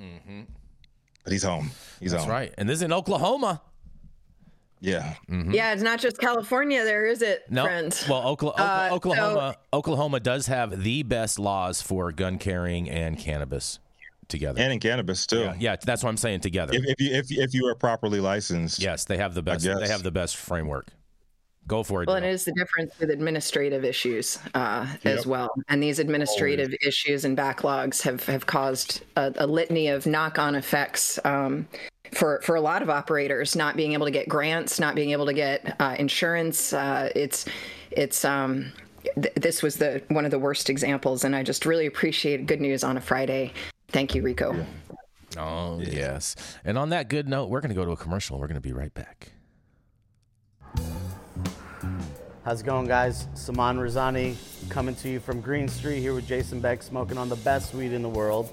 But he's home. That's right, and this is in Oklahoma. Yeah. Yeah, it's not just California there, is it, friend? Well, Oklahoma does have the best laws for gun carrying and cannabis together. And in cannabis, too. Yeah, that's what I'm saying, together. If you are properly licensed. Yes, they have the best. They have the best framework. Go for it. Well, it is the difference with administrative issues as well. And these administrative issues and backlogs have caused a litany of knock-on effects for a lot of operators, not being able to get grants, not being able to get insurance. This was one of the worst examples, and I just really appreciate good news on a Friday. Thank you, Rico. Yeah. Oh, yes. And on that good note, we're going to go to a commercial. We're going to be right back. How's it going, guys? Saman Razani coming to you from Green Street here with Jason Beck, smoking on the best weed in the world.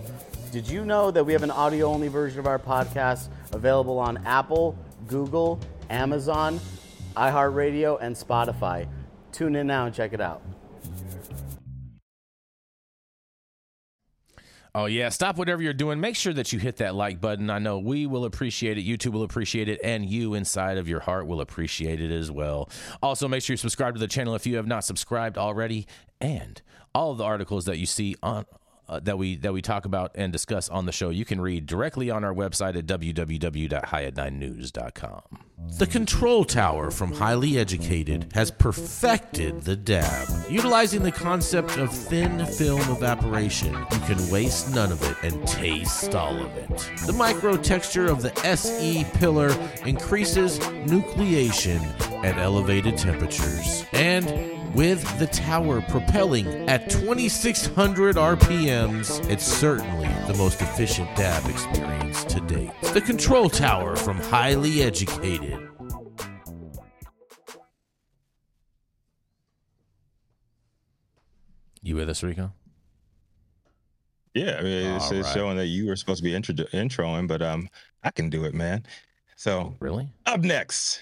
Did you know that we have an audio-only version of our podcast available on Apple, Google, Amazon, iHeartRadio, and Spotify? Tune in now and check it out. Oh, yeah. Stop whatever you're doing. Make sure that you hit that like button. I know we will appreciate it. YouTube will appreciate it. And you inside of your heart will appreciate it as well. Also, make sure you subscribe to the channel if you have not subscribed already. And all of the articles that you see on that we talk about and discuss on the show, you can read directly on our website at www.high@9news.com. The Control Tower from Highly Educated has perfected the dab. Utilizing the concept of thin film evaporation, you can waste none of it and taste all of it. The micro texture of the SE pillar increases nucleation at elevated temperatures. And with the tower propelling at 2,600 RPMs, it's certainly the most efficient dab experience to date. The Control Tower from Highly Educated. You with us, Rico? Yeah, I mean, it's showing that you were supposed to be introing, but I can do it, man. So, really? Up next,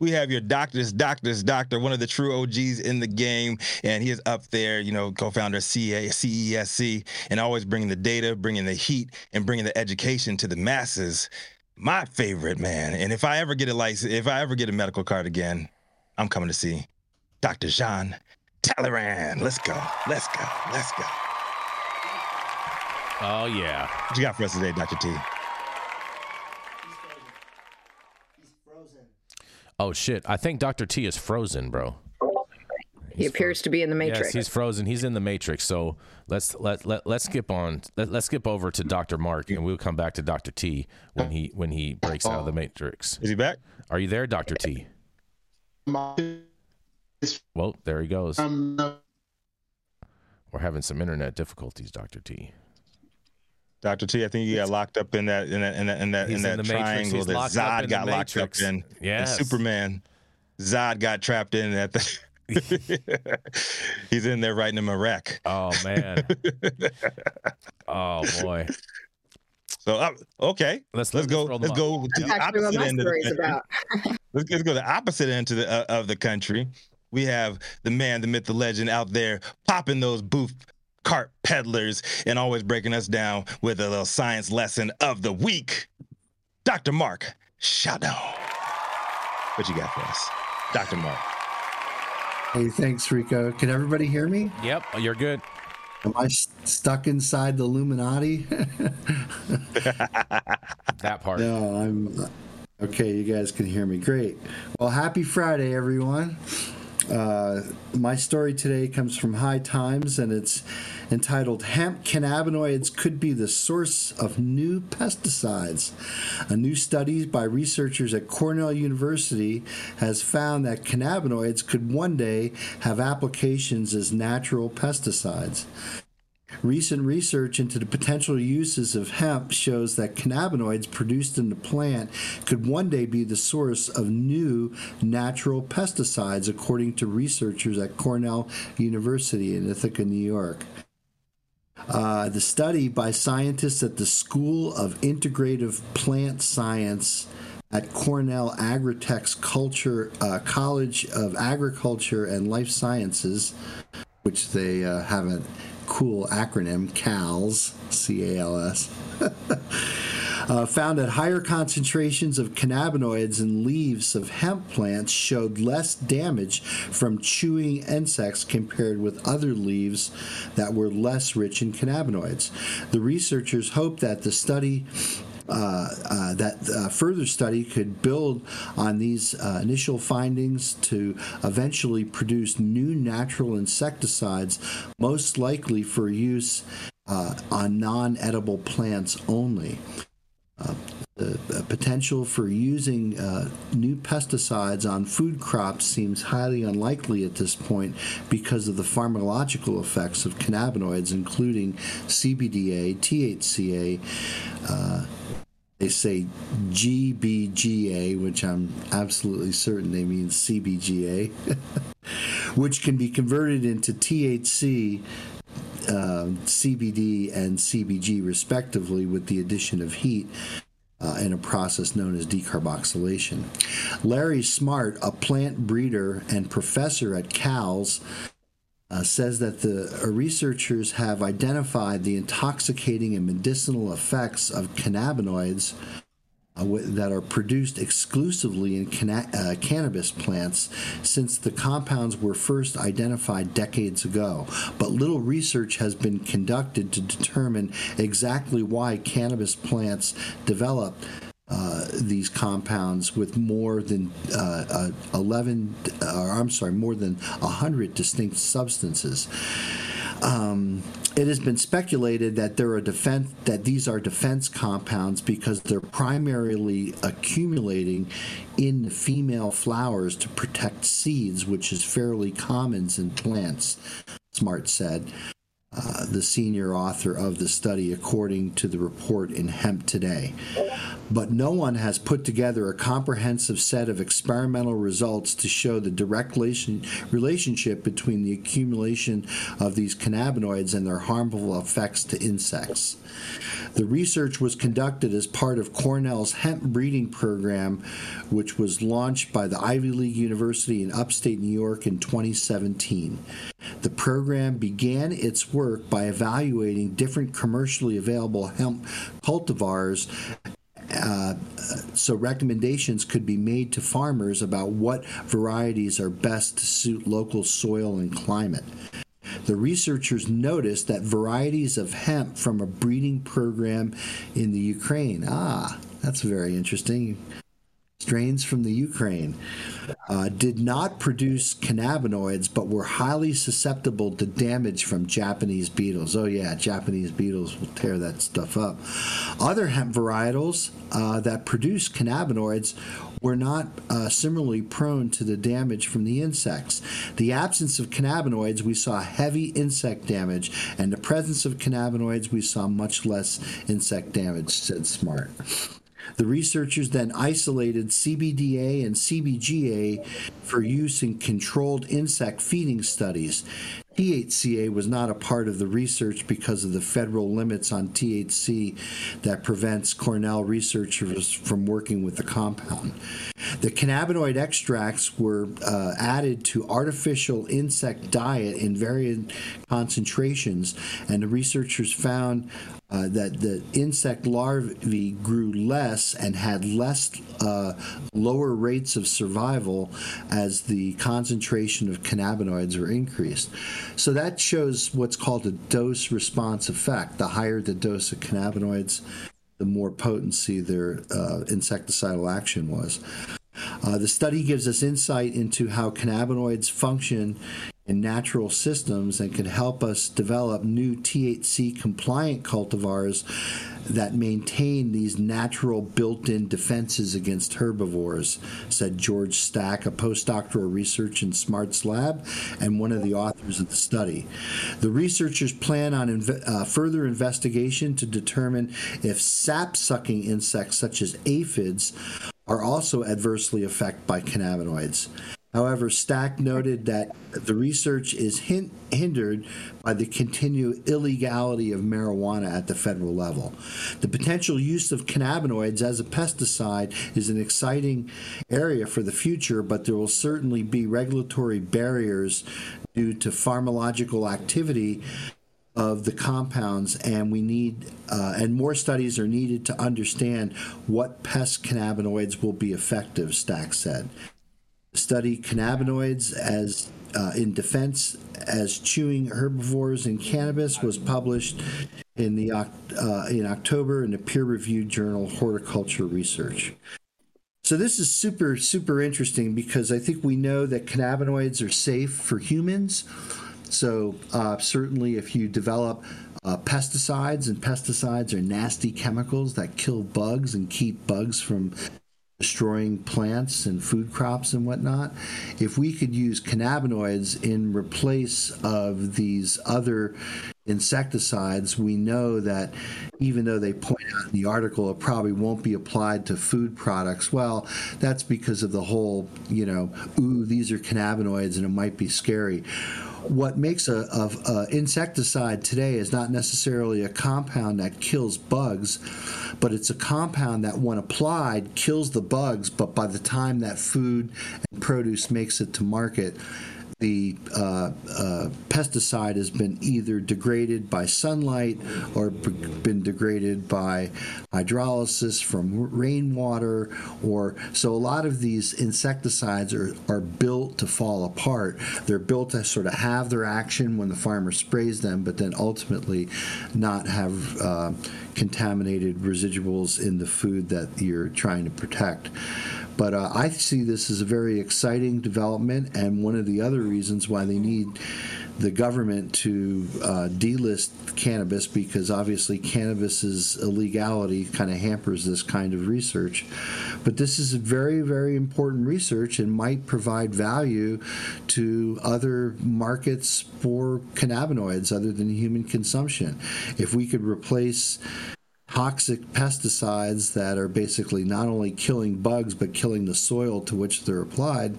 we have your doctor, one of the true OGs in the game, and he is up there, you know, co-founder CESC, and always bringing the data, bringing the heat, and bringing the education to the masses. My favorite, man. And if I ever get a license, if I ever get a medical card again, I'm coming to see Dr. Jean Talleyrand. Let's go. Oh, yeah. What you got for us today, Dr. T? Oh, shit. I think Dr. T is frozen, bro. He appears to be in the Matrix. Yes, he's frozen. He's in the Matrix. So let's skip on. Let's skip over to Dr. Mark, and we'll come back to Dr. T when he breaks out of the Matrix. Is he back? Are you there, Dr. T? Well, there he goes. We're having some internet difficulties, Dr. T. Dr. T, I think you got locked up in that triangle that Zod got locked up in. Yes. And Superman, Zod got trapped in that thing. He's in there writing him a wreck. Oh, man. Oh, boy. So, okay. Let's go to the opposite end of the country. Let's go to the opposite end of the country. We have the man, the myth, the legend out there popping those cart peddlers and always breaking us down with a little science lesson of the week. Dr. Mark Shadow. What you got for us, Dr. Mark? Hey, thanks, Rico. Can everybody hear me? Yep, you're good. Am I stuck inside the Illuminati? That part. No, I'm... Okay, you guys can hear me. Great. Well, happy Friday, everyone. My story today comes from High Times, and it's entitled, Hemp Cannabinoids Could Be the Source of New Pesticides. A new study by researchers at Cornell University has found that cannabinoids could one day have applications as natural pesticides. Recent research into the potential uses of hemp shows that cannabinoids produced in the plant could one day be the source of new natural pesticides, according to researchers at Cornell University in Ithaca, New York. The study by scientists at the School of Integrative Plant Science at Cornell Agritech's College of Agriculture and Life Sciences, which they have a cool acronym, CALS, C-A-L-S, found that higher concentrations of cannabinoids in leaves of hemp plants showed less damage from chewing insects compared with other leaves that were less rich in cannabinoids. The researchers hope that the study... further study could build on these initial findings to eventually produce new natural insecticides, most likely for use on non-edible plants only. The potential for using new pesticides on food crops seems highly unlikely at this point because of the pharmacological effects of cannabinoids, including CBDA, THCA, they say GBGA, which I'm absolutely certain they mean CBGA, which can be converted into THC, CBD, and CBG, respectively, with the addition of heat in a process known as decarboxylation. Larry Smart, a plant breeder and professor at CALS, says that the researchers have identified the intoxicating and medicinal effects of cannabinoids that are produced exclusively in cannabis plants since the compounds were first identified decades ago. But little research has been conducted to determine exactly why cannabis plants develop these compounds, with more than 100 distinct substances. It has been speculated that these are defense compounds because they're primarily accumulating in the female flowers to protect seeds, which is fairly common in plants, Smart said. The senior author of the study, according to the report in Hemp Today. But no one has put together a comprehensive set of experimental results to show the direct relationship between the accumulation of these cannabinoids and their harmful effects to insects. The research was conducted as part of Cornell's hemp breeding program, which was launched by the Ivy League University in upstate New York in 2017. The program began its work by evaluating different commercially available hemp cultivars, so recommendations could be made to farmers about what varieties are best to suit local soil and climate. The researchers noticed that varieties of hemp from a breeding program in the Ukraine. Ah, that's very interesting. Strains from the Ukraine did not produce cannabinoids, but were highly susceptible to damage from Japanese beetles. Oh yeah, Japanese beetles will tear that stuff up. Other hemp varietals that produce cannabinoids were not similarly prone to the damage from the insects. The absence of cannabinoids, we saw heavy insect damage, and the presence of cannabinoids, we saw much less insect damage, said Smart. The researchers then isolated CBDA and CBGA for use in controlled insect feeding studies. THCA was not a part of the research because of the federal limits on THC that prevents Cornell researchers from working with the compound. The cannabinoid extracts were added to artificial insect diet in varying concentrations, and the researchers found that the insect larvae grew less and had less lower rates of survival as the concentration of cannabinoids were increased. So that shows what's called a dose response effect. The higher the dose of cannabinoids, the more potency their insecticidal action was. The study gives us insight into how cannabinoids function in natural systems and can help us develop new THC-compliant cultivars that maintain these natural built-in defenses against herbivores, said George Stack, a postdoctoral researcher in Smart's lab and one of the authors of the study. The researchers plan on further investigation to determine if sap-sucking insects such as aphids are also adversely affected by cannabinoids. However, Stack noted that the research is hindered by the continued illegality of marijuana at the federal level. The potential use of cannabinoids as a pesticide is an exciting area for the future, but there will certainly be regulatory barriers due to pharmacological activity of the compounds, and we need and more studies are needed to understand what pest cannabinoids will be effective, Stack said. Study cannabinoids as in defense as chewing herbivores in cannabis was published in October in a peer-reviewed journal, Horticulture Research. So this is super, super interesting because I think we know that cannabinoids are safe for humans. So certainly if you develop pesticides, and pesticides are nasty chemicals that kill bugs and keep bugs from destroying plants and food crops and whatnot. If we could use cannabinoids in replace of these other insecticides, we know that even though they point out in the article it probably won't be applied to food products, well, that's because of the whole, you know, ooh, these are cannabinoids and it might be scary. What makes a insecticide today is not necessarily a compound that kills bugs, but it's a compound that, when applied, kills the bugs, but by the time that food and produce makes it to market, the pesticide has been either degraded by sunlight or been degraded by hydrolysis from rainwater, or so a lot of these insecticides are built to fall apart. They're built to sort of have their action when the farmer sprays them, but then ultimately not have contaminated residuals in the food that you're trying to protect. But I see this as a very exciting development, and one of the other reasons why they need the government to delist cannabis, because obviously cannabis's illegality kind of hampers this kind of research. But this is very, very important research and might provide value to other markets for cannabinoids other than human consumption. If we could replace toxic pesticides that are basically not only killing bugs but killing the soil to which they're applied,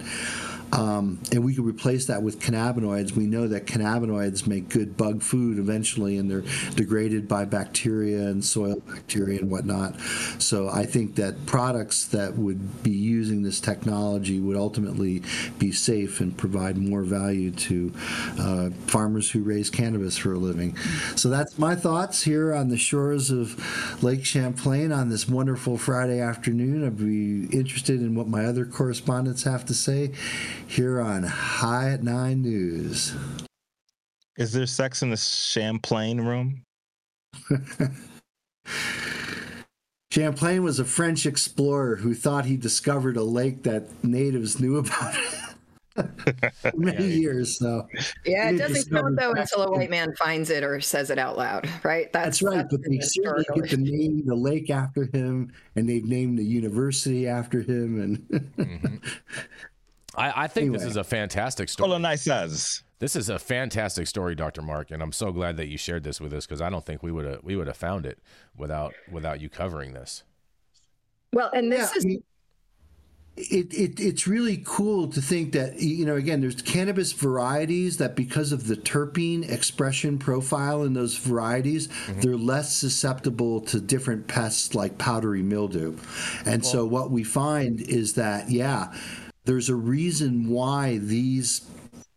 and we could replace that with cannabinoids. We know that cannabinoids make good bug food eventually, and they're degraded by bacteria and soil bacteria and whatnot. So I think that products that would be using this technology would ultimately be safe and provide more value to farmers who raise cannabis for a living. So that's my thoughts here on the shores of Lake Champlain on this wonderful Friday afternoon. I'd be interested in what my other correspondents have to say here on High at Nine News. Is there sex in the Champlain room? Champlain was a French explorer who thought he discovered a lake that natives knew about many years. So yeah, it doesn't count though until a white man finds it or says it out loud, right? That's right. But they certainly get to name the lake after him, and they've named the university after him, and. Mm-hmm. I think anyway. This is a fantastic story. This is a fantastic story, Dr. Mark, and I'm so glad that you shared this with us, because I don't think we would have found it without you covering this. Well, and this is. I mean, it's really cool to think that, you know, again, there's cannabis varieties that, because of the terpene expression profile in those varieties, mm-hmm. they're less susceptible to different pests like powdery mildew. And well, so what we find is that, yeah, there's a reason why these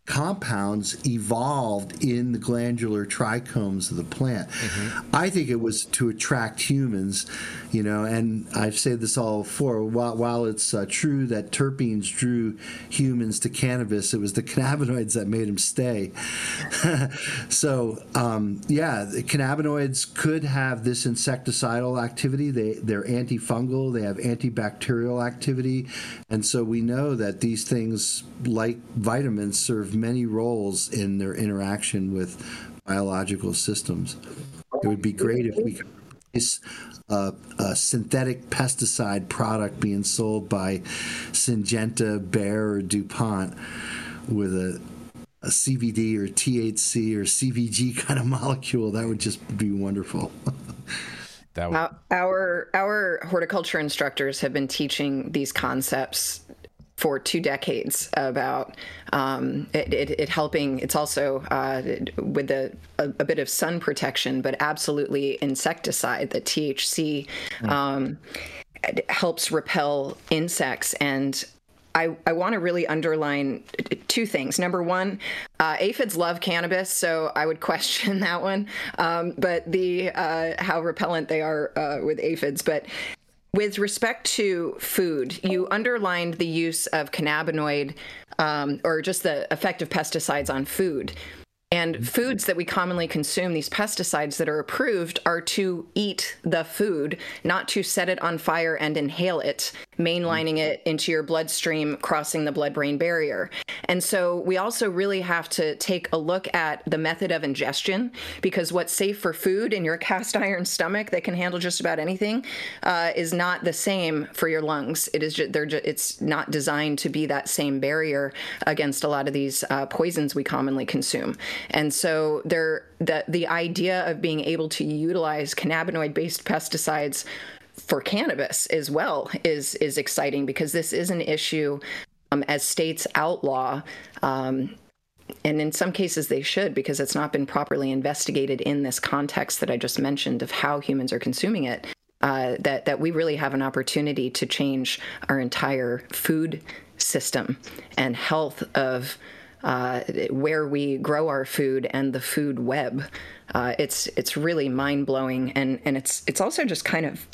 compounds evolved in the glandular trichomes of the plant. Mm-hmm. I think it was to attract humans, you know, and I've said this all before, while it's true that terpenes drew humans to cannabis, it was the cannabinoids that made them stay. So, yeah, the cannabinoids could have this insecticidal activity. They're antifungal, they have antibacterial activity, and so we know that these things, like vitamins, serve many roles in their interaction with biological systems. It would be great if we could replace a synthetic pesticide product being sold by Syngenta, Bayer, or DuPont with a CBD or THC or CBG kind of molecule. That would just be wonderful. That would... Our horticulture instructors have been teaching these concepts for 2 decades about it helping. It's also with a bit of sun protection, but absolutely insecticide, the THC helps repel insects. And I want to really underline 2 things. Number one, aphids love cannabis, so I would question that one, but the how repellent they are with aphids. But with respect to food, you underlined the use of cannabinoid or just the effect of pesticides on food. And foods that we commonly consume, these pesticides that are approved are to eat the food, not to set it on fire and inhale it, mainlining it into your bloodstream, crossing the blood-brain barrier. And so we also really have to take a look at the method of ingestion, because what's safe for food in your cast iron stomach that can handle just about anything is not the same for your lungs. It is it's not designed to be that same barrier against a lot of these poisons we commonly consume. And so the idea of being able to utilize cannabinoid-based pesticides for cannabis as well is exciting, because this is an issue as states outlaw, and in some cases they should, because it's not been properly investigated in this context that I just mentioned of how humans are consuming it, that we really have an opportunity to change our entire food system and health of where we grow our food and the food web. It's really mind-blowing, and it's also just kind of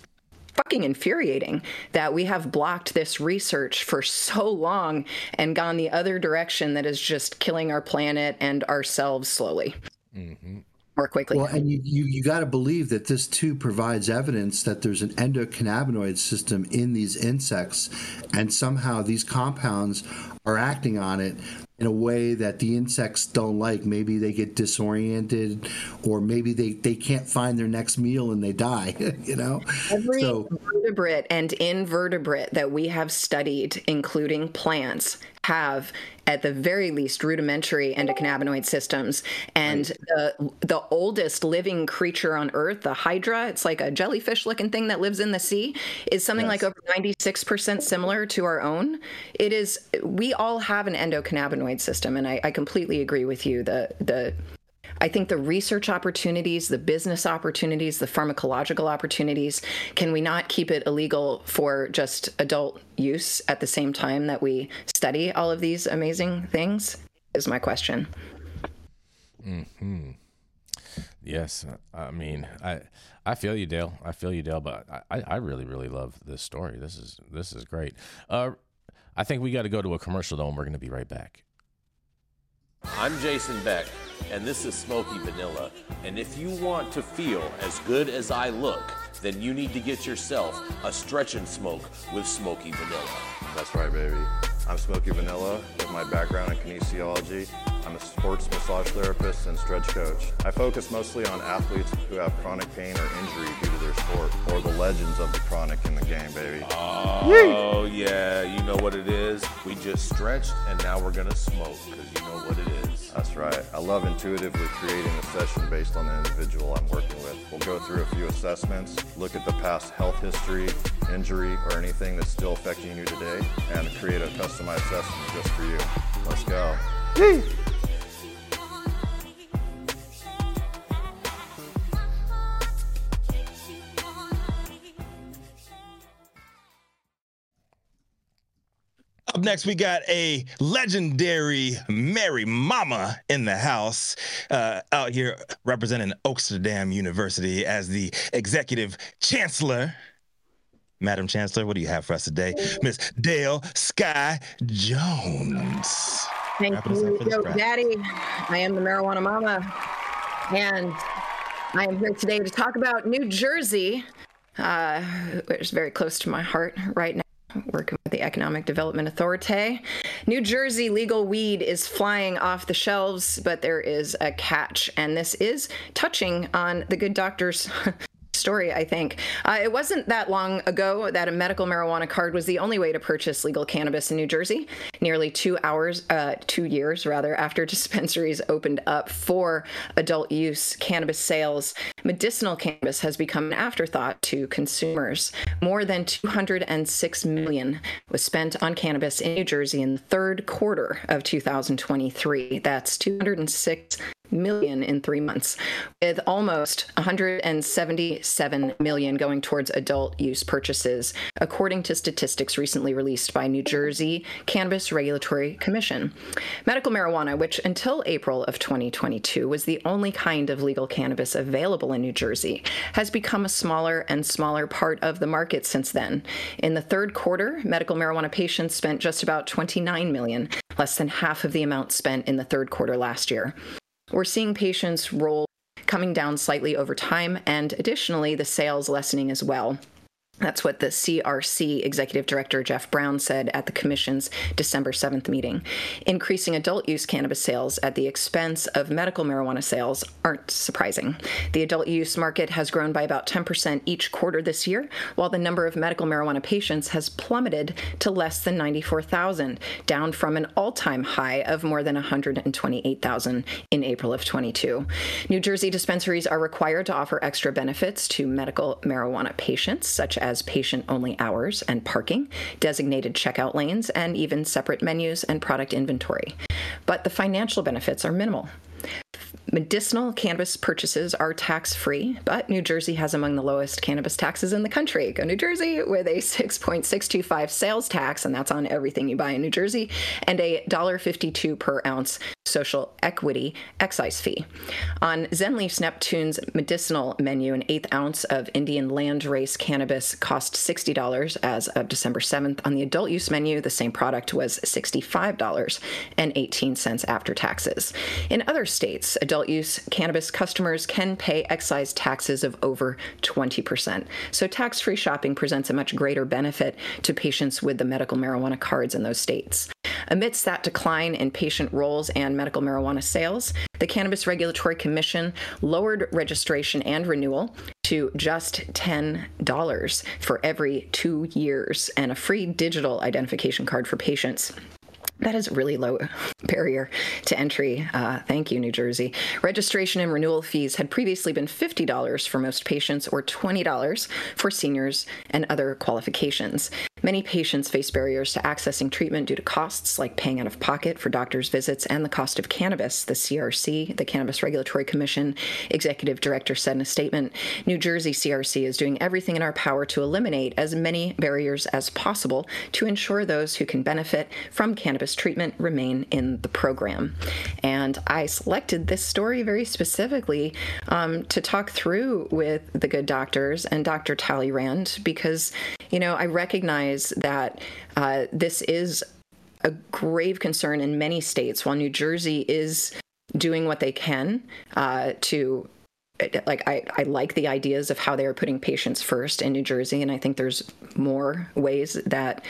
fucking infuriating that we have blocked this research for so long and gone the other direction that is just killing our planet and ourselves slowly. Mm-hmm. More quickly. Well, and you got to believe that this too provides evidence that there's an endocannabinoid system in these insects, and somehow these compounds are acting on it in a way that the insects don't like. Maybe they get disoriented, or maybe they can't find their next meal and they die, you know? Every vertebrate and invertebrate that we have studied, including plants, have at the very least rudimentary endocannabinoid systems. And the oldest living creature on Earth, the hydra, it's like a jellyfish-looking thing that lives in the sea, is something like over 96% similar to our own. It is. We all have an endocannabinoid system, and I completely agree with you. I think the research opportunities, the business opportunities, the pharmacological opportunities, can we not keep it illegal for just adult use at the same time that we study all of these amazing things, is my question. Mm-hmm. Yes. I mean, I feel you, Dale. I feel you, Dale, but I really, really love this story. This is great. I think we got to go to a commercial, though, and we're going to be right back. I'm Jason Beck, and this is Smoky Vanilla. And if you want to feel as good as I look, then you need to get yourself a Stretch and Smoke with Smoky Vanilla. That's right, baby. I'm Smoky Vanilla. With my background in kinesiology, I'm a sports massage therapist and stretch coach. I focus mostly on athletes who have chronic pain or injury due to their sport, or the legends of the chronic in the game, baby. Oh, yeah, you know what it is. We just stretched, and now we're going to smoke, because you know what it is. That's right. I love intuitively creating a session based on the individual I'm working with. We'll go through a few assessments, look at the past health history, injury, or anything that's still affecting you today, and create a customized session just for you. Let's go. Yee. next, we got a legendary Mary Mama in the house out here representing Amsterdam University as the executive chancellor. Madam Chancellor, what do you have for us today? Miss Dale Sky Jones. Thank you, Yo Daddy. I am the Marijuana Mama, and I am here today to talk about New Jersey, which is very close to my heart right now. Working with the Economic Development Authority. New Jersey legal weed is flying off the shelves, but there is a catch. And this is touching on the good doctor's story, I think. It wasn't that long ago that a medical marijuana card was the only way to purchase legal cannabis in New Jersey, nearly 2 years after dispensaries opened up for adult use cannabis sales. Medicinal cannabis has become an afterthought to consumers. More than $206 million was spent on cannabis in New Jersey in the third quarter of 2023. That's $206 million in 3 months, with almost 177 million going towards adult use purchases, according to statistics recently released by New Jersey Cannabis Regulatory Commission. Medical marijuana, which until April of 2022 was the only kind of legal cannabis available in New Jersey, has become a smaller and smaller part of the market since then. In the third quarter, medical marijuana patients spent just about 29 million, less than half of the amount spent in the third quarter last year. We're seeing patients roll coming down slightly over time, and additionally, the sales lessening as well. That's what the CRC Executive Director Jeff Brown said at the Commission's December 7th meeting. Increasing adult use cannabis sales at the expense of medical marijuana sales aren't surprising. The adult use market has grown by about 10% each quarter this year, while the number of medical marijuana patients has plummeted to less than 94,000, down from an all-time high of more than 128,000 in April of 22. New Jersey dispensaries are required to offer extra benefits to medical marijuana patients, such as patient-only hours and parking, designated checkout lanes, and even separate menus and product inventory. But the financial benefits are minimal. Medicinal cannabis purchases are tax-free, but New Jersey has among the lowest cannabis taxes in the country. Go New Jersey, with a 6.625 sales tax, and that's on everything you buy in New Jersey, and a $1.52 per ounce social equity excise fee. On Zen Leafs Neptune's medicinal menu, an eighth ounce of Indian landrace cannabis cost $60 as of December 7th. On the adult use menu, the same product was $65.18 after taxes. In other states, adult use cannabis customers can pay excise taxes of over 20%. So tax-free shopping presents a much greater benefit to patients with the medical marijuana cards in those states. Amidst that decline in patient rolls and medical marijuana sales, the Cannabis Regulatory Commission lowered registration and renewal to just $10 for every 2 years and a free digital identification card for patients. That is a really low barrier to entry. Thank you, New Jersey. Registration and renewal fees had previously been $50 for most patients or $20 for seniors and other qualifications. Many patients face barriers to accessing treatment due to costs like paying out of pocket for doctor's visits and the cost of cannabis. The CRC, the Cannabis Regulatory Commission Executive Director, said in a statement, New Jersey CRC is doing everything in our power to eliminate as many barriers as possible to ensure those who can benefit from cannabis treatment remain in the program. And I selected this story very specifically to talk through with the good doctors and Dr. Talleyrand because, you know, I recognize that this is a grave concern in many states. While New Jersey is doing what they can to, like, I like the ideas of how they are putting patients first in New Jersey, and I think there's more ways that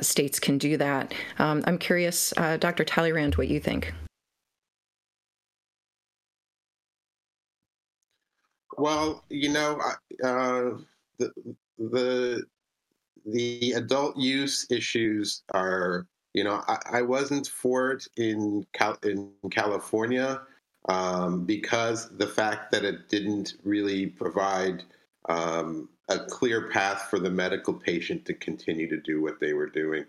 states can do that. I'm curious, Dr. Talleyrand, what you think. Well, you know, the adult use issues are, you know, I wasn't for it in California because the fact that it didn't really provide a clear path for the medical patient to continue to do what they were doing.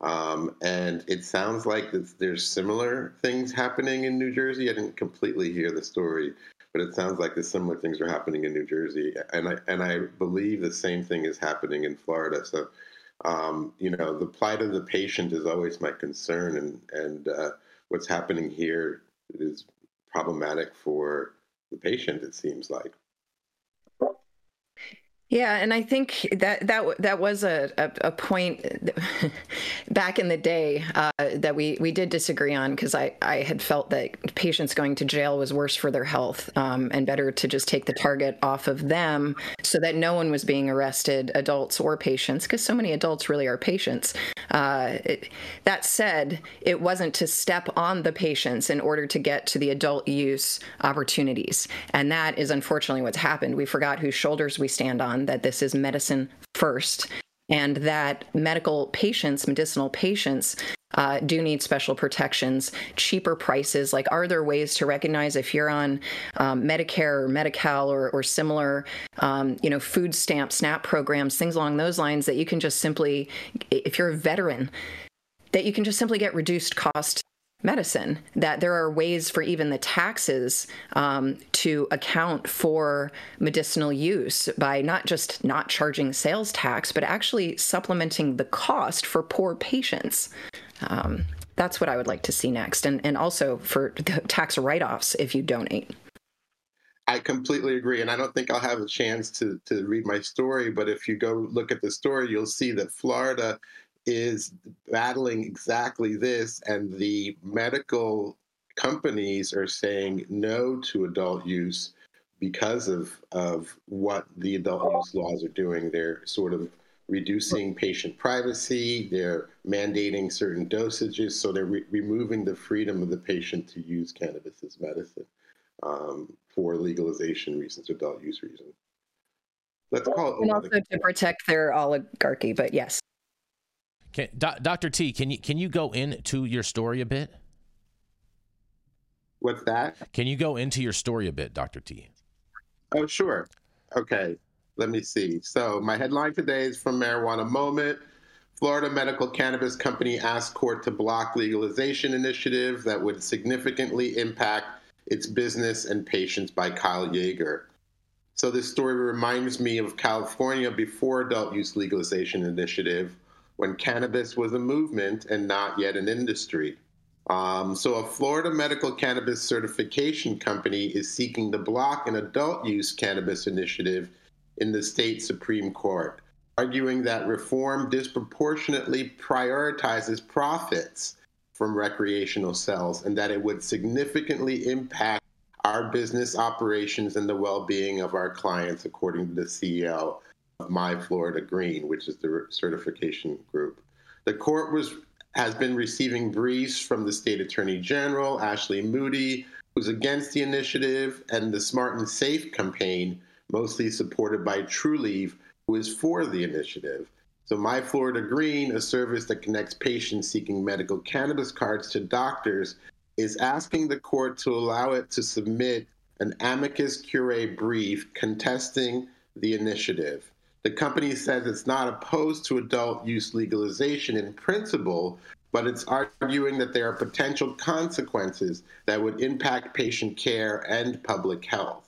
And it sounds like there's similar things happening in New Jersey. I didn't completely hear the story, but it sounds like the similar things are happening in New Jersey, and I believe the same thing is happening in Florida. So The plight of the patient is always my concern, and what's happening here is problematic for the patient, it seems like. Yeah, and I think that was a point back in the day that we did disagree on, because I had felt that patients going to jail was worse for their health, and better to just take the target off of them so that no one was being arrested, adults or patients, because so many adults really are patients. That said, it wasn't to step on the patients in order to get to the adult use opportunities. And that is unfortunately what's happened. We forgot whose shoulders we stand on, that this is medicine first, and that medicinal patients, do need special protections, cheaper prices. Like, are there ways to recognize if you're on Medicare or Medi-Cal or similar, food stamp, SNAP programs, things along those lines, that you can just simply, if you're a veteran, that you can just simply get reduced cost medicine, that there are ways for even the taxes to account for medicinal use by not just not charging sales tax, but actually supplementing the cost for poor patients. That's what I would like to see next. And also for tax write-offs if you donate. I completely agree. And I don't think I'll have a chance to read my story, but if you go look at the story, you'll see that Florida is battling exactly this, and the medical companies are saying no to adult use because of what the adult use laws are doing. They're sort of reducing patient privacy, they're mandating certain dosages, so they're removing the freedom of the patient to use cannabis as medicine for legalization reasons, adult use reasons. Let's call it. And also to protect their oligarchy, but yes. Dr. T, can you go into your story a bit? What's that? Can you go into your story a bit, Dr. T? Oh, sure. Okay, let me see. So my headline today is from Marijuana Moment. Florida medical cannabis company asks court to block legalization initiative that would significantly impact its business and patients, by Kyle Yeager. So this story reminds me of California before adult use legalization initiative, when cannabis was a movement and not yet an industry. So a Florida medical cannabis certification company is seeking to block an adult use cannabis initiative in the state Supreme Court, arguing that reform disproportionately prioritizes profits from recreational sales and that it would significantly impact our business operations and the well-being of our clients, according to the CEO of My Florida Green, which is the certification group. The court has been receiving briefs from the state attorney general, Ashley Moody, who's against the initiative, and the Smart and Safe campaign, mostly supported by TruLeaf, who is for the initiative. So My Florida Green, a service that connects patients seeking medical cannabis cards to doctors, is asking the court to allow it to submit an amicus curiae brief contesting the initiative. The company says it's not opposed to adult use legalization in principle, but it's arguing that there are potential consequences that would impact patient care and public health.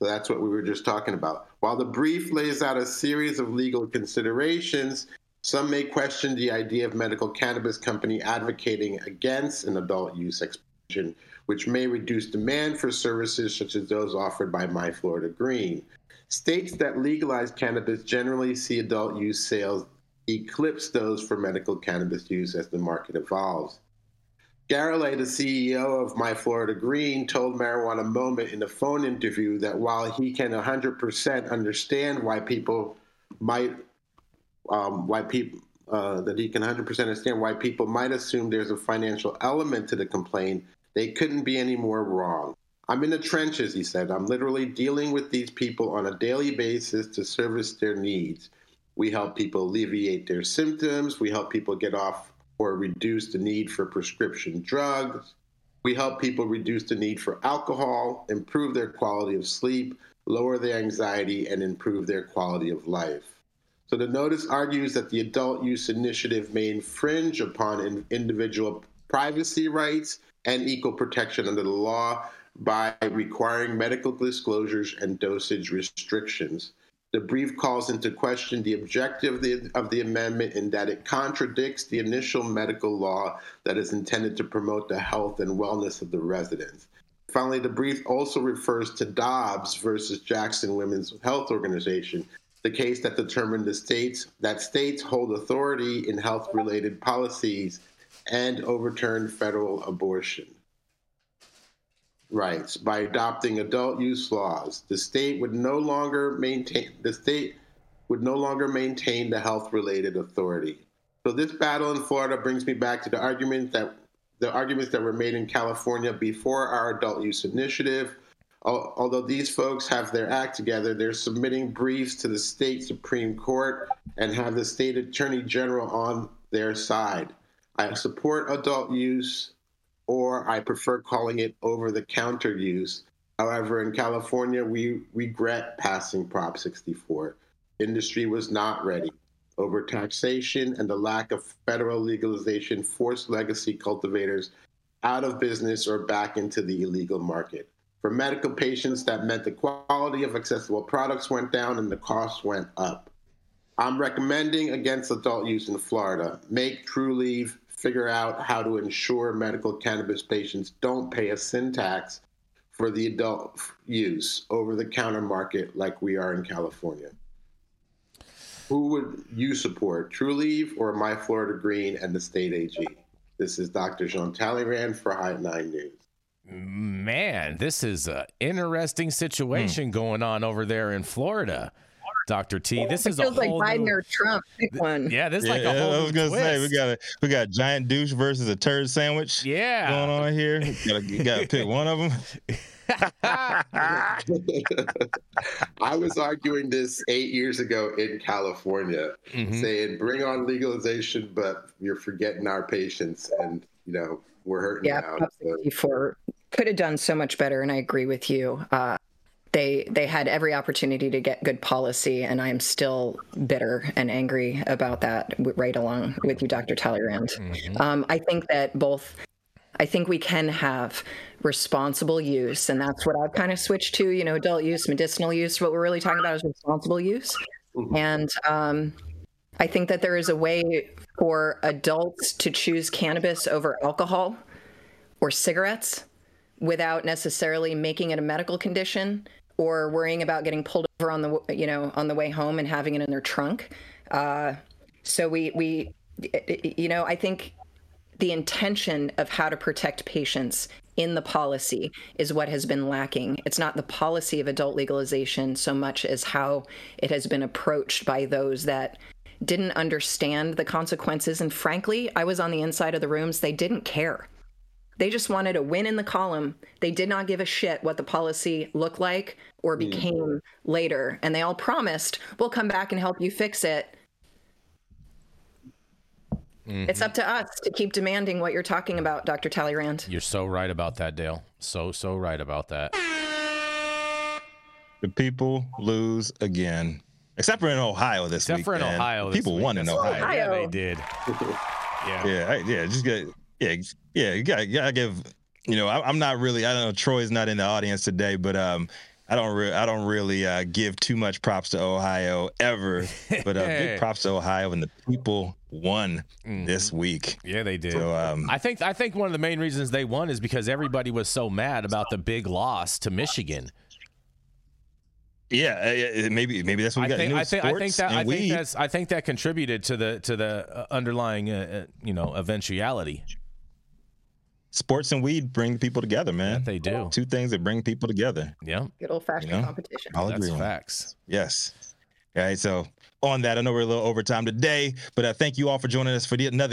So that's what we were just talking about. While the brief lays out a series of legal considerations, some may question the idea of medical cannabis company advocating against an adult use expansion, which may reduce demand for services such as those offered by My Florida Green. States that legalize cannabis generally see adult use sales eclipse those for medical cannabis use as the market evolves. Garrelay, the CEO of My Florida Green, told Marijuana Moment in a phone interview that while he can 100% understand why people might, assume there's a financial element to the complaint, they couldn't be any more wrong. I'm in the trenches, he said. I'm literally dealing with these people on a daily basis to service their needs. We help people alleviate their symptoms. We help people get off or reduce the need for prescription drugs. We help people reduce the need for alcohol, improve their quality of sleep, lower their anxiety, and improve their quality of life. So the notice argues that the adult use initiative may infringe upon individual privacy rights and equal protection under the law by requiring medical disclosures and dosage restrictions. The brief calls into question the objective of the amendment in that it contradicts the initial medical law that is intended to promote the health and wellness of the residents. Finally, the brief also refers to Dobbs versus Jackson Women's Health Organization, the case that determined that states hold authority in health-related policies and overturned federal abortion rights by adopting adult use laws. The state would no longer maintain the health-related authority. So this battle in Florida brings me back to the arguments that were made in California before our adult use initiative. Although these folks have their act together, they're submitting briefs to the state Supreme Court and have the state attorney general on their side. I support adult use, or I prefer calling it over-the-counter use. However, in California, we regret passing Prop 64. Industry was not ready. Overtaxation and the lack of federal legalization forced legacy cultivators out of business or back into the illegal market. For medical patients, that meant the quality of accessible products went down and the costs went up. I'm recommending against adult use in Florida. Make TruLeave figure out how to ensure medical cannabis patients don't pay a sin tax for the adult use over-the-counter market like we are in California. Who would you support, TruLeave or My Florida Green and the state AG? This is Dr. Jean Talleyrand for High 9 News. Man, this is an interesting situation going on over there in Florida, Dr. T. This is feels a whole like Biden or Trump. Pick one. Yeah, this is like a whole I was gonna twist. Say we got giant douche versus a turd sandwich. Yeah, going on here. You gotta pick one of them. I was arguing this 8 years ago in California, saying bring on legalization, but you're forgetting our patients, and we're hurting now. Yeah, before could have done so much better, and I agree with you. They had every opportunity to get good policy, and I am still bitter and angry about that. Right along with you, Dr. Talleyrand. Mm-hmm. I think we can have responsible use, and that's what I've kind of switched to. Adult use, medicinal use. What we're really talking about is responsible use, and I think that there is a way for adults to choose cannabis over alcohol or cigarettes without necessarily making it a medical condition or worrying about getting pulled over on the on the way home and having it in their trunk. So we I think the intention of how to protect patients in the policy is what has been lacking. It's not the policy of adult legalization so much as how it has been approached by those that didn't understand the consequences. And frankly, I was on the inside of the rooms. They didn't care. They just wanted a win in the column. They did not give a shit what the policy looked like or became later. And they all promised, we'll come back and help you fix it. Mm-hmm. It's up to us to keep demanding what you're talking about, Dr. Talleyrand. You're so right about that, Dale. So right about that. The people lose again. Except for in Ohio this week. People won in Ohio. Yeah, they did. You gotta give. I'm not really. I don't know. Troy's not in the audience today, but I don't really give too much props to Ohio ever. But big props to Ohio, and the people won this week. Yeah, they did. So, I think one of the main reasons they won is because everybody was so mad about the big loss to Michigan. Yeah, maybe that's what we got. I think that contributed to the underlying eventuality. Sports and weed bring people together, man. Yeah, they do. Two things that bring people together. Yeah. Good old-fashioned competition. I'll agree on facts. Yes. All right, so on that, I know we're a little over time today, but thank you all for joining us for yet another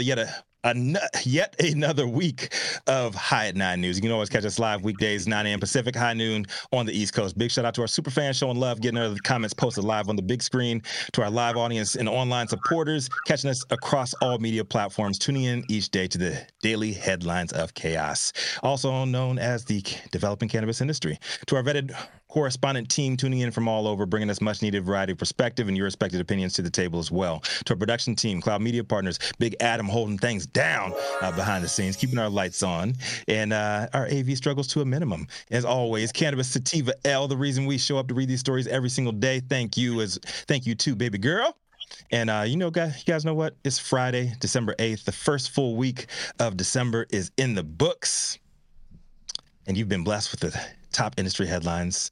week of High at 9 News. You can always catch us live weekdays, 9 a.m. Pacific, high noon on the East Coast. Big shout out to our super fans showing love, getting our comments posted live on the big screen, to our live audience and online supporters, catching us across all media platforms, tuning in each day to the daily headlines of chaos, also known as the developing cannabis industry. To our vetted correspondent team tuning in from all over, bringing us much-needed variety of perspective and your respected opinions to the table as well. To our production team, Cloud Media Partners, Big Adam Holden, thanks down behind the scenes, keeping our lights on and our AV struggles to a minimum. As always, Cannabis Sativa L, the reason we show up to read these stories every single day. Thank you to baby girl. And you guys know what? It's Friday, December 8th. The first full week of December is in the books. And you've been blessed with the top industry headlines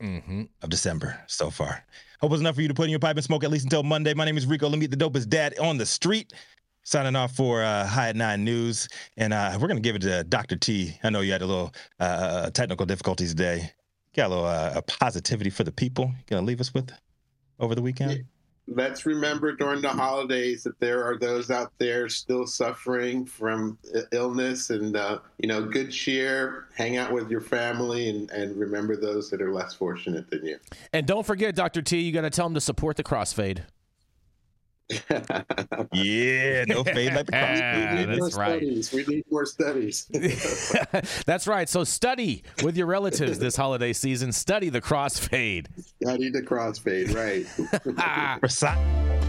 of December so far. Hope it's enough for you to put in your pipe and smoke at least until Monday. My name is Rico. Let me get the dopest dad on the street. Signing off for High at 9 News. And we're going to give it to Dr. T. I know you had a little technical difficulties today. Got a little positivity for the people you're going to leave us with over the weekend? Yeah. Let's remember during the holidays that there are those out there still suffering from illness and, good cheer, hang out with your family and remember those that are less fortunate than you. And don't forget, Dr. T, you got to tell them to support the crossfade. Yeah, no fade like the crossfade. We need more studies. That's right. So study with your relatives this holiday season. Study the crossfade. Right.